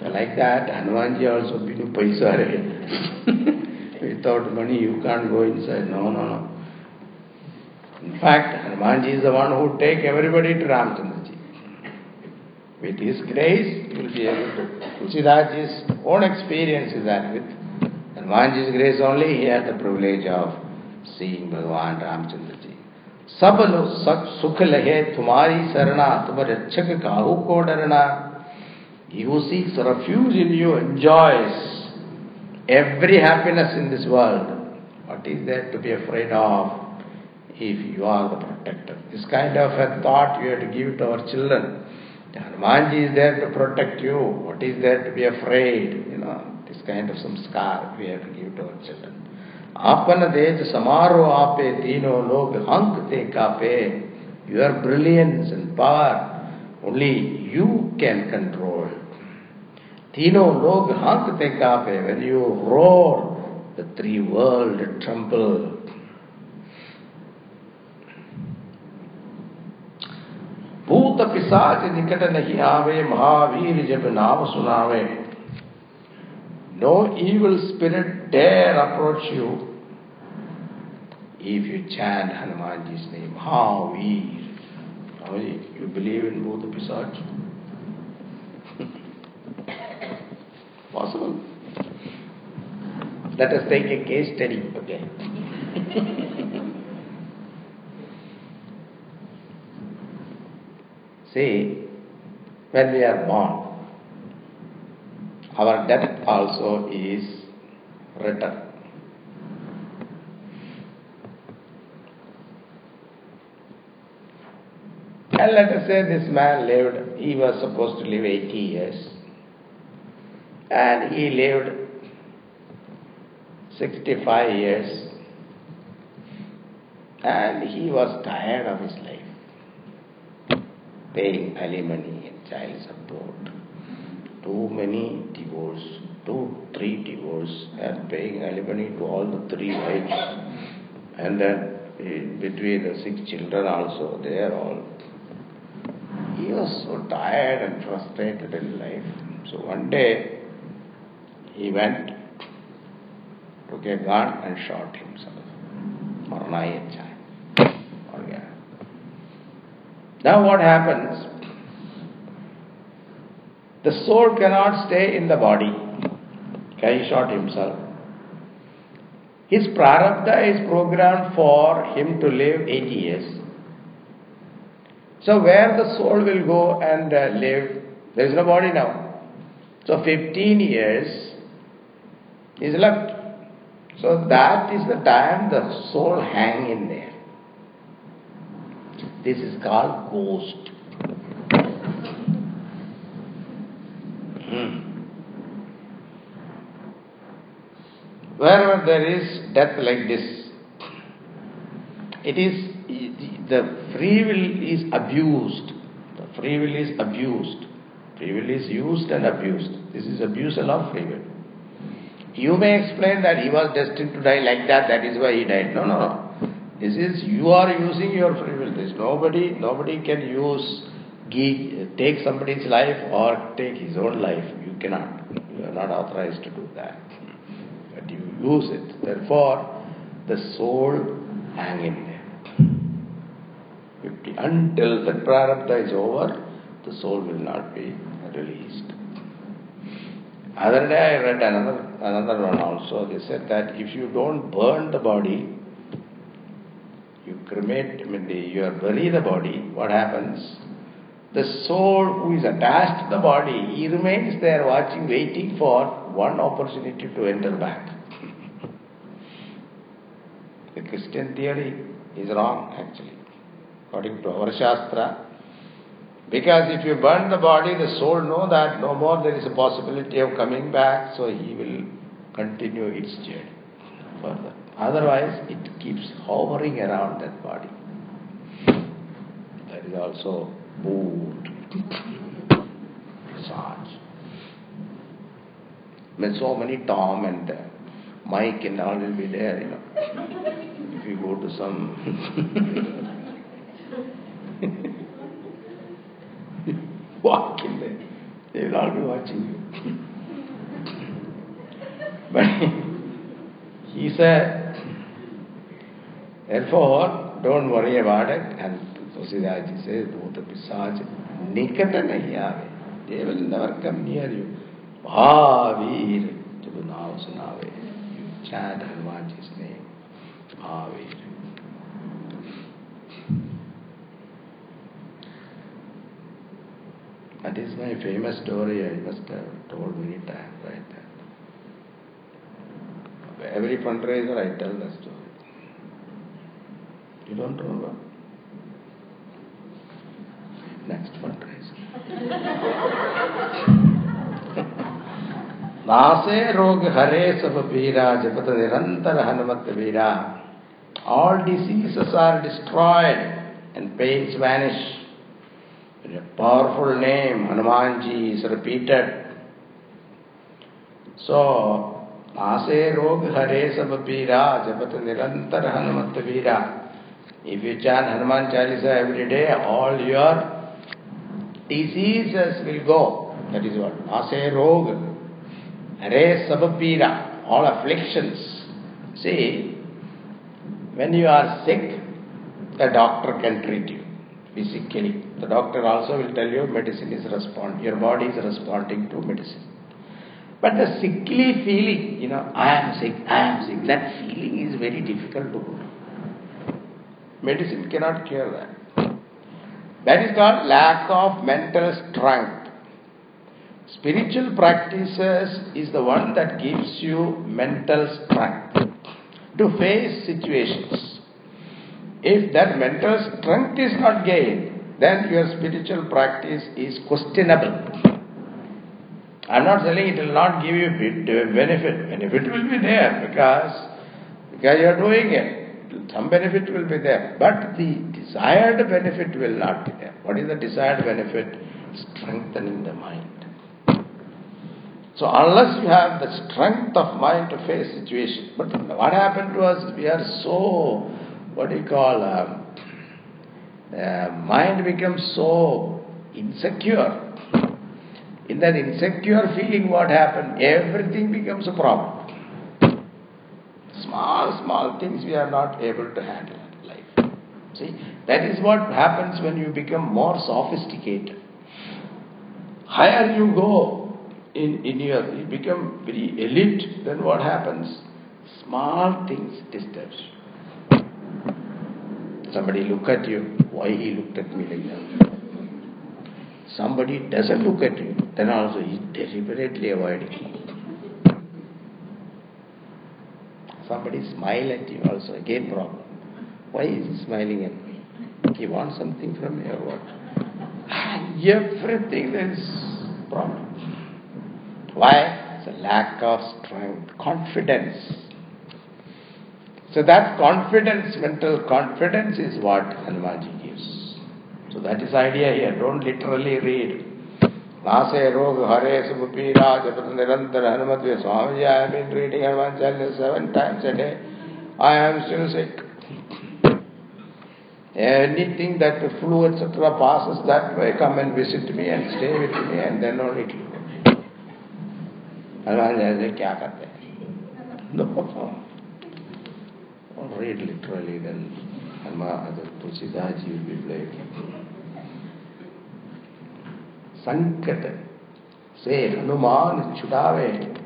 So like that, Hanumanji also binu paisare. Without money you can't go inside. No, no, no. In fact, Hanumanji is the one who takes everybody to Ramachandraji. With his grace, you will be able to. Tulsidas' own experience is that with Hanumanji's grace only, he had the privilege of seeing Bhagavan Ramachandraji. Sab lo sak sukh lahe tumhari sarana, tumar achak kahu ko darana. He who seeks refuge in you enjoys every happiness in this world. What is there to be afraid of if you are the protector? This kind of a thought you have to give to our children. Hanumanji is there to protect you. What is there to be afraid? You know, this kind of samskar we have to give to our children. Apana dej samaro ape dino log hank te kape. Your brilliance and power only you can control. Dino log hank te kape. When you roar, the three worlds tremble. Bhuta pisach nikat nahi aave, mahavir jab naam sunave. No evil spirit dare approach you if you chant Hanumanji's name. Mahavir. You believe in Bhuta pisach? Possible? Let us take a case study again. See, when we are born, our death also is written. And let us say this man lived, he was supposed to live eighty years, and he lived sixty-five years, and he was tired of his life. Paying alimony and child support, too many divorce, two, three divorce, and paying alimony to all the three wives, and then between the six children also, they are all. He was so tired and frustrated in life. So one day, he went, took a gun and shot himself. Maranayachai. Now what happens? The soul cannot stay in the body. Okay, he shot himself. His prarabdha is programmed for him to live eighty years. So where the soul will go and uh, live, there is no body now. So fifteen years is left. So that is the time the soul hangs in there. This is called ghost. Hmm. Wherever there is death like this, it is the free will is abused. The free will is abused. Free will is used and abused. This is abuse of free will. You may explain that he was destined to die like that, that is why he died. No, no, no. This is, you are using your free will. There is nobody, nobody can use, give, take somebody's life or take his own life. You cannot. You are not authorized to do that. But you use it. Therefore, the soul hang in there. fifty Until the prarabdha is over, the soul will not be released. Other day I read another, another one also. They said that if you don't burn the body, you cremate, I mean, you bury the body, what happens? The soul who is attached to the body, he remains there watching, waiting for one opportunity to enter back. The Christian theory is wrong, actually, according to our Shastra. Because if you burn the body, the soul knows that no more there is a possibility of coming back, so he will continue its journey further. Otherwise, it keeps hovering around that body. That is also mood, massage. When so many Tom and Mike and all will be there, you know. If you go to some walk in there, they will all be watching you. But he said, therefore, don't worry about it. And Tulsidas says, though the Pisaj nikata nahi aave, they will never come near you. Bhavir Jabunao Sunave. You chant Hanumanji's name. Bhavir. That is my famous story. I must have told many times, right? That every fundraiser I tell the story. You don't remember? Next fundraiser. Nase rog hare sab veera japat nirantar hanumat veera. All diseases are destroyed and pains vanish. A powerful name, Hanumanji, is repeated. So, Nase Rog Hare Sabapira, Japat Nirantar Hanumat Veera. If you chant Hanuman Chalisa every day, all your diseases will go. That is what? Nase Rog Hare Sabapira, all afflictions. See, when you are sick, the doctor can treat you physically. The doctor also will tell you medicine is respond. Your body is responding to medicine. But the sickly feeling, you know, I am sick, I am sick, that feeling is very difficult to go to. Medicine cannot cure that. That is called lack of mental strength. Spiritual practices is the one that gives you mental strength to face situations. If that mental strength is not gained, then your spiritual practice is questionable. I am not saying it will not give you benefit. Benefit will be there because, because you are doing it. Some benefit will be there. But the desired benefit will not be there. What is the desired benefit? Strengthening the mind. So unless you have the strength of mind to face situation. But what happened to us? We are so, what do you call... Um, The mind becomes so insecure. In that insecure feeling, what happened? Everything becomes a problem. Small, small things we are not able to handle in life. See, that is what happens when you become more sophisticated. Higher you go in, in your, you become very elite, then what happens? Small things disturbs you. Somebody look at you, why he looked at me like that? Somebody doesn't look at you, then also he is deliberately avoiding you. Somebody smile at you also, again problem. Why is he smiling at me? He wants something from me or what? Everything there is problem. Why? It's a lack of strength, confidence. So that confidence, mental confidence is what Hanumanji gives. So that is the idea here. Don't literally read. Nase Roga Hare Subhupira Japat Nirantara Hanumat Veera. Swamiji, I have been reading Hanuman Chalisa seven times a day. I am still sick. Anything that the flu et cetera passes that way, come and visit me and stay with me and then only it will go. Hanumanji says, kya karte hai? No. Read literally, then Tulsidas will be played. Sankata, say Hanuman Chudave,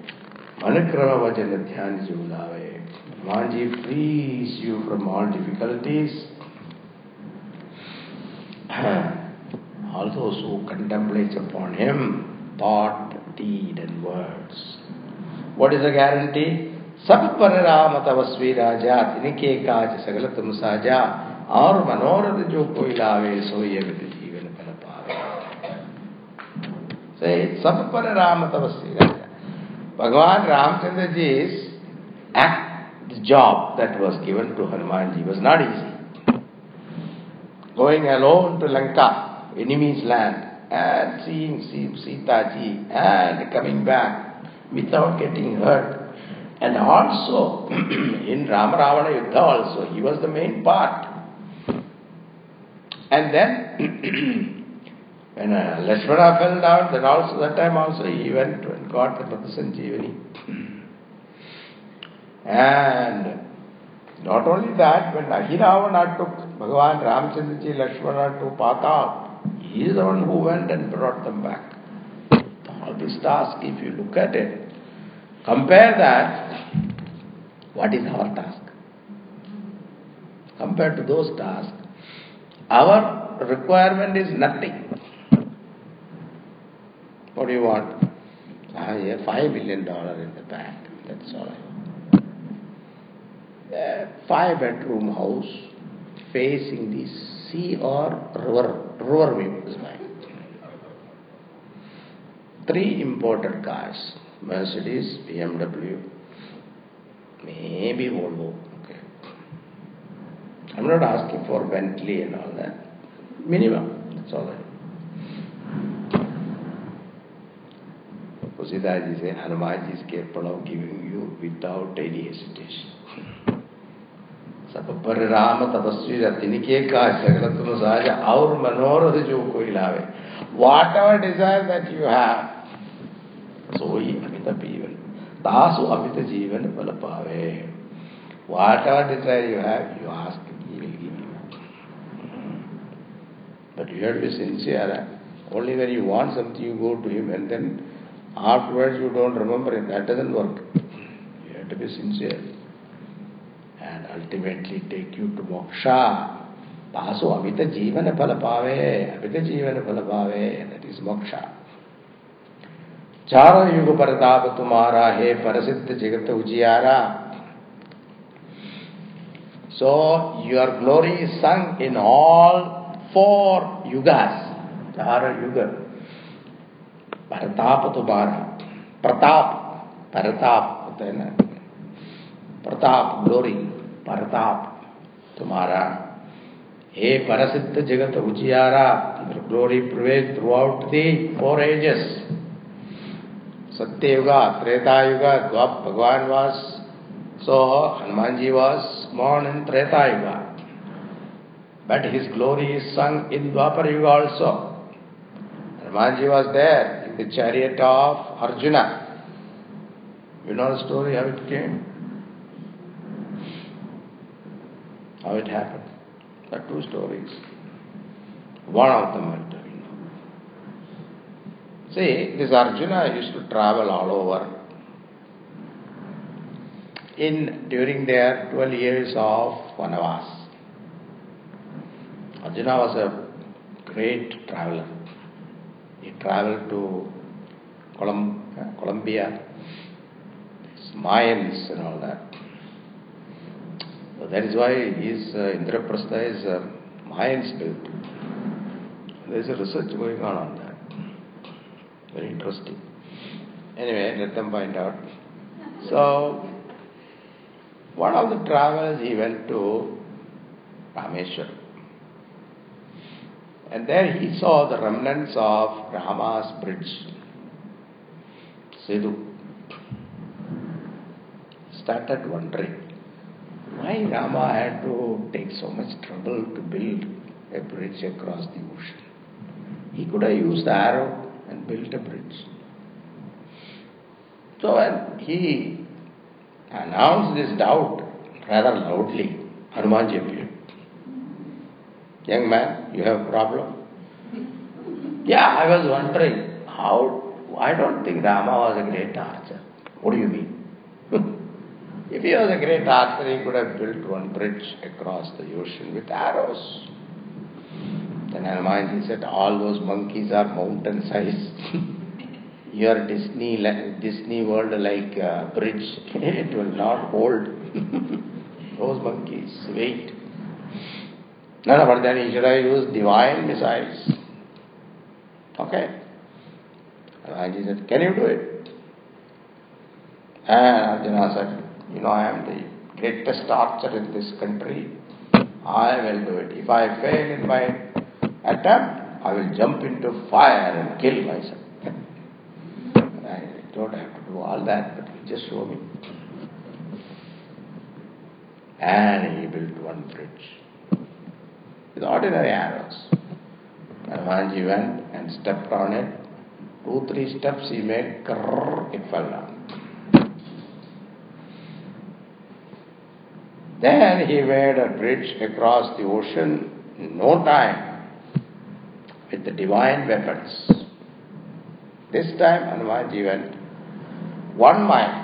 Manakrama Vajana Dhyan Jivulave. Hanumanji frees you from all difficulties. All those who contemplate upon him, thought, deed, and words. What is the guarantee? Sab pararama tavasvi rajat inike kaj sagalatam saja aur manorad jo koi lave soye vit jeevan pal paave. Say, sab pararama tavasvi rajat. Bhagavan Ramachandra Ji's act, the job that was given to Hanumanji was not easy. Going alone to Lanka, enemy's land, and seeing Sita Ji, and coming back without getting hurt. And also, in Rama Ravana Yuddha also, he was the main part. And then, when uh, Lakshmana fell down, then also, that time also, he went and got the Pratasanjivani. And Not only that, when Ahiravana took Bhagavan Ramachandra Ji Lakshmana to Patal, he is the one who went and brought them back. All this task, if you look at it, compare that, what is our task? Compared to those tasks, our requirement is nothing. What do you want? I have five million dollars in the bank, that's all I want. Five bedroom house facing the sea or river, river view is mine. Three imported cars, Mercedes, B M W, maybe Volvo. Okay. I'm not asking for Bentley and all that. Minimum, that's all I want. Tulsidas Ji says, Hanuman Ji is capable of giving you without any hesitation. Sapapari Rama Tapasvi Ratinike Ka Sagatma Sahaja Aur Manoradh Joko Ilave. Whatever desire that you have, so he Amita Pivan. Tasu Amita Jeevan Palapave. Whatever desire you have, you ask, he will give you. But you have to be sincere. Only when you want something, you go to him and then afterwards you don't remember it. That doesn't work. You have to be sincere. And ultimately take you to moksha. Taso amita jivana phalapave. Amita jivana phalapave. That is moksha. Chara yuga paratapa tumara he parasiddha jagata ujiyara. So your glory is sung in all four yugas. Chara yuga. Bharata to Bharata. Pratap. Bharatap. Pratap, glory. Bharatap. Tumara. He parasiddha jagata ujiyara. Your glory prevails throughout the four ages. Satya Yuga, Treta Yuga, Bhagavan was. So, Hanumanji was born in Treta Yuga. But his glory is sung in Dwapara Yuga also. Hanumanji was there. The chariot of Arjuna. You know the story, how it came? How it happened? There are two stories. One of them will tell you now. See, this Arjuna used to travel all over. In during their twelve years of Vanavas, Arjuna was a great traveler. He travelled to Colum- Colombia, Mayans and all that. So that is why his uh, Indraprastha is uh, Mayans built. There is a research going on on that. Very interesting. Anyway, let them find out. So, one of the travels he went to Rameshwar. And there he saw the remnants of Rama's bridge, Sedu. Started wondering why Rama had to take so much trouble to build a bridge across the ocean. He could have used the arrow and built a bridge. So when he announced this doubt rather loudly, Hanumanji appeared. Young man, you have a problem? Yeah, I was wondering how. I don't think Rama was a great archer. What do you mean? If he was a great archer, he could have built one bridge across the ocean with arrows. Then Hanumanji said, all those monkeys are mountain size. Your Disney like, Disney World like uh, bridge, it will not hold. Those monkeys, wait. No, no, but then he should have used divine missiles. Okay? And he said, can you do it? And Arjuna said, you know, I am the greatest archer in this country. I will do it. If I fail in my attempt, I will jump into fire and kill myself. I don't have to do all that, but you just show me. And he built one bridge with ordinary arrows. Hanumanji went and stepped on it. Two, three steps he made, krrr, it fell down. Then he made a bridge across the ocean in no time with the divine weapons. This time Hanumanji went one mile.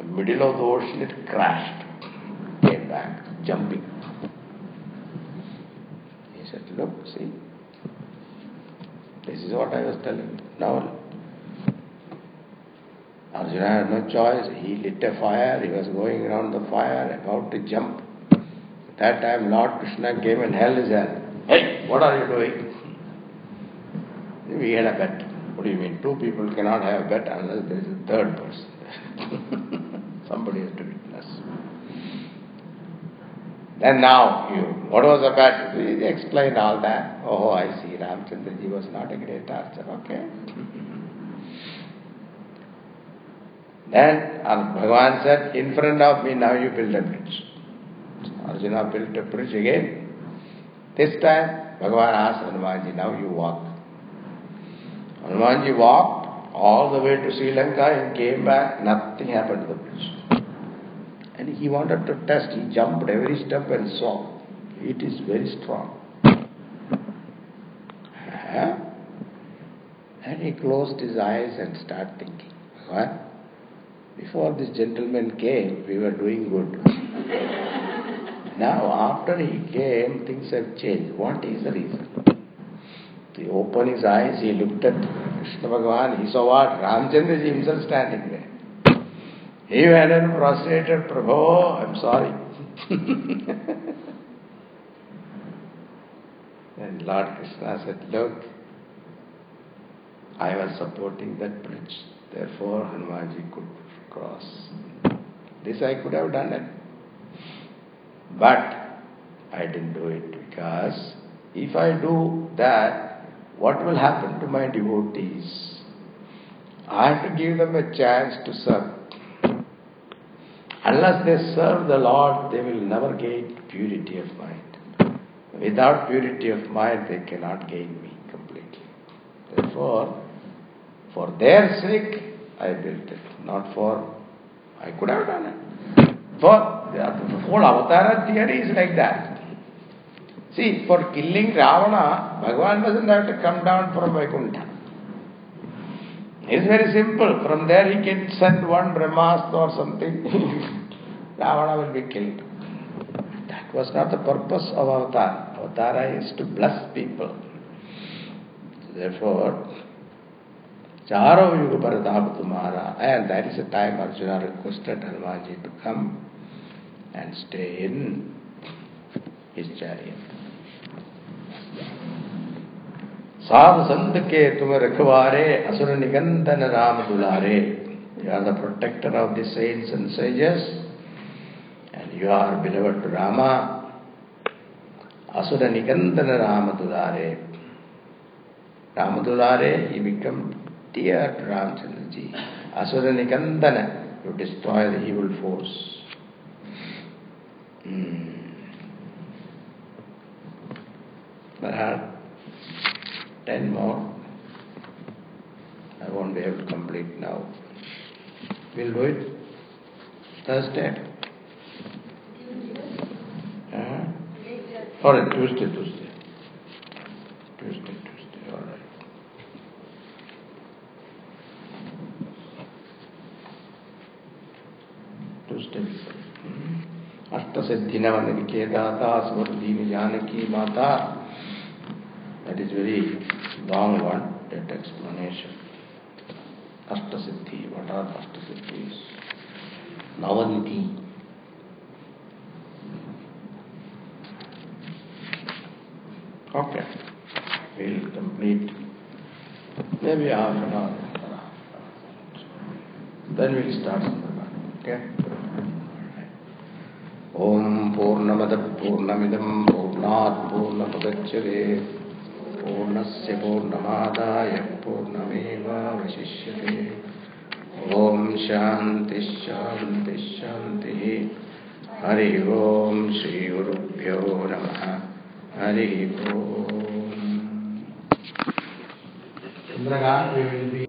In the middle of the ocean it crashed. Came back, jumping. He said, look, see, this is what I was telling you. Now, Arjuna had no choice. He lit a fire. He was going around the fire, about to jump. At that time, Lord Krishna came and held his hand. Hey, what are you doing? We had a bet. What do you mean? Two people cannot have a bet unless there is a third person. Somebody has to witness. Then now, you, what was the bet? He explained all that. Oh, I see. Ramachandraji was not a great archer. Okay. Then Bhagavan said, in front of me now you build a bridge. So Arjuna built a bridge again. This time Bhagavan asked Hanumanji, now you walk. Hanumanji walked all the way to Sri Lanka and came back, nothing happened to the bridge. And he wanted to test, he jumped every step and saw, it is very strong. Huh? And he closed his eyes and started thinking, Bhagavan, before this gentleman came, we were doing good. Now, after he came, things have changed. What is the reason? He opened his eyes, he looked at Krishna Bhagavan, he saw what? Ramachandraji himself standing there. He went and prostrated, Prabhu, I'm sorry. Then Lord Krishna said, look, I was supporting that bridge. Therefore, Hanumanji could cross. This I could have done it. But I didn't do it because if I do that, what will happen to my devotees? I have to give them a chance to serve. Unless they serve the Lord, they will never gain purity of mind. Without purity of mind, they cannot gain me completely. Therefore, for their sake, I built it. Not for... I could have done it. For the whole avatara theory is like that. See, for killing Ravana, Bhagavan doesn't have to come down from Vaikuntha. It's very simple. From there he can send one Brahmastra or something. Ravana will be killed. That was not the purpose of avatara. Avatara is to bless people. Therefore... Charo Yuga Bharata Tumara, and that is the time Arjuna requested Hanumanji to come and stay in his chariot. Sadh Sandhake Tume Rakhavare Asura Nigandana Ramadulare. You are the protector of the saints and sages, and you are beloved to Rama. Asura Nigandana Ramadulare. Ramadulare, he becomes dear to Ramachandraji, Asura Nikandana, to destroy the evil force. Hmm. Perhaps ten more. I won't be able to complete now. We'll do it Thursday. Uh-huh. Or Tuesday, Tuesday. Tuesday, Tuesday, all right. That is very long one, that explanation. Ashtasiddhi, what are Ashtasiddhis? Navaniti. Okay, we'll complete maybe half an hour. Then we'll start Sundaram. Okay? Om Purnamada Purnamidam Purnat Purnamudachyate Purnasya Purnamadaya Purnameva Vasishyate Om Shanti Shanti Shanti Hari Om Shri Gurubhyo Namaha Hari Om. Indragan, we will be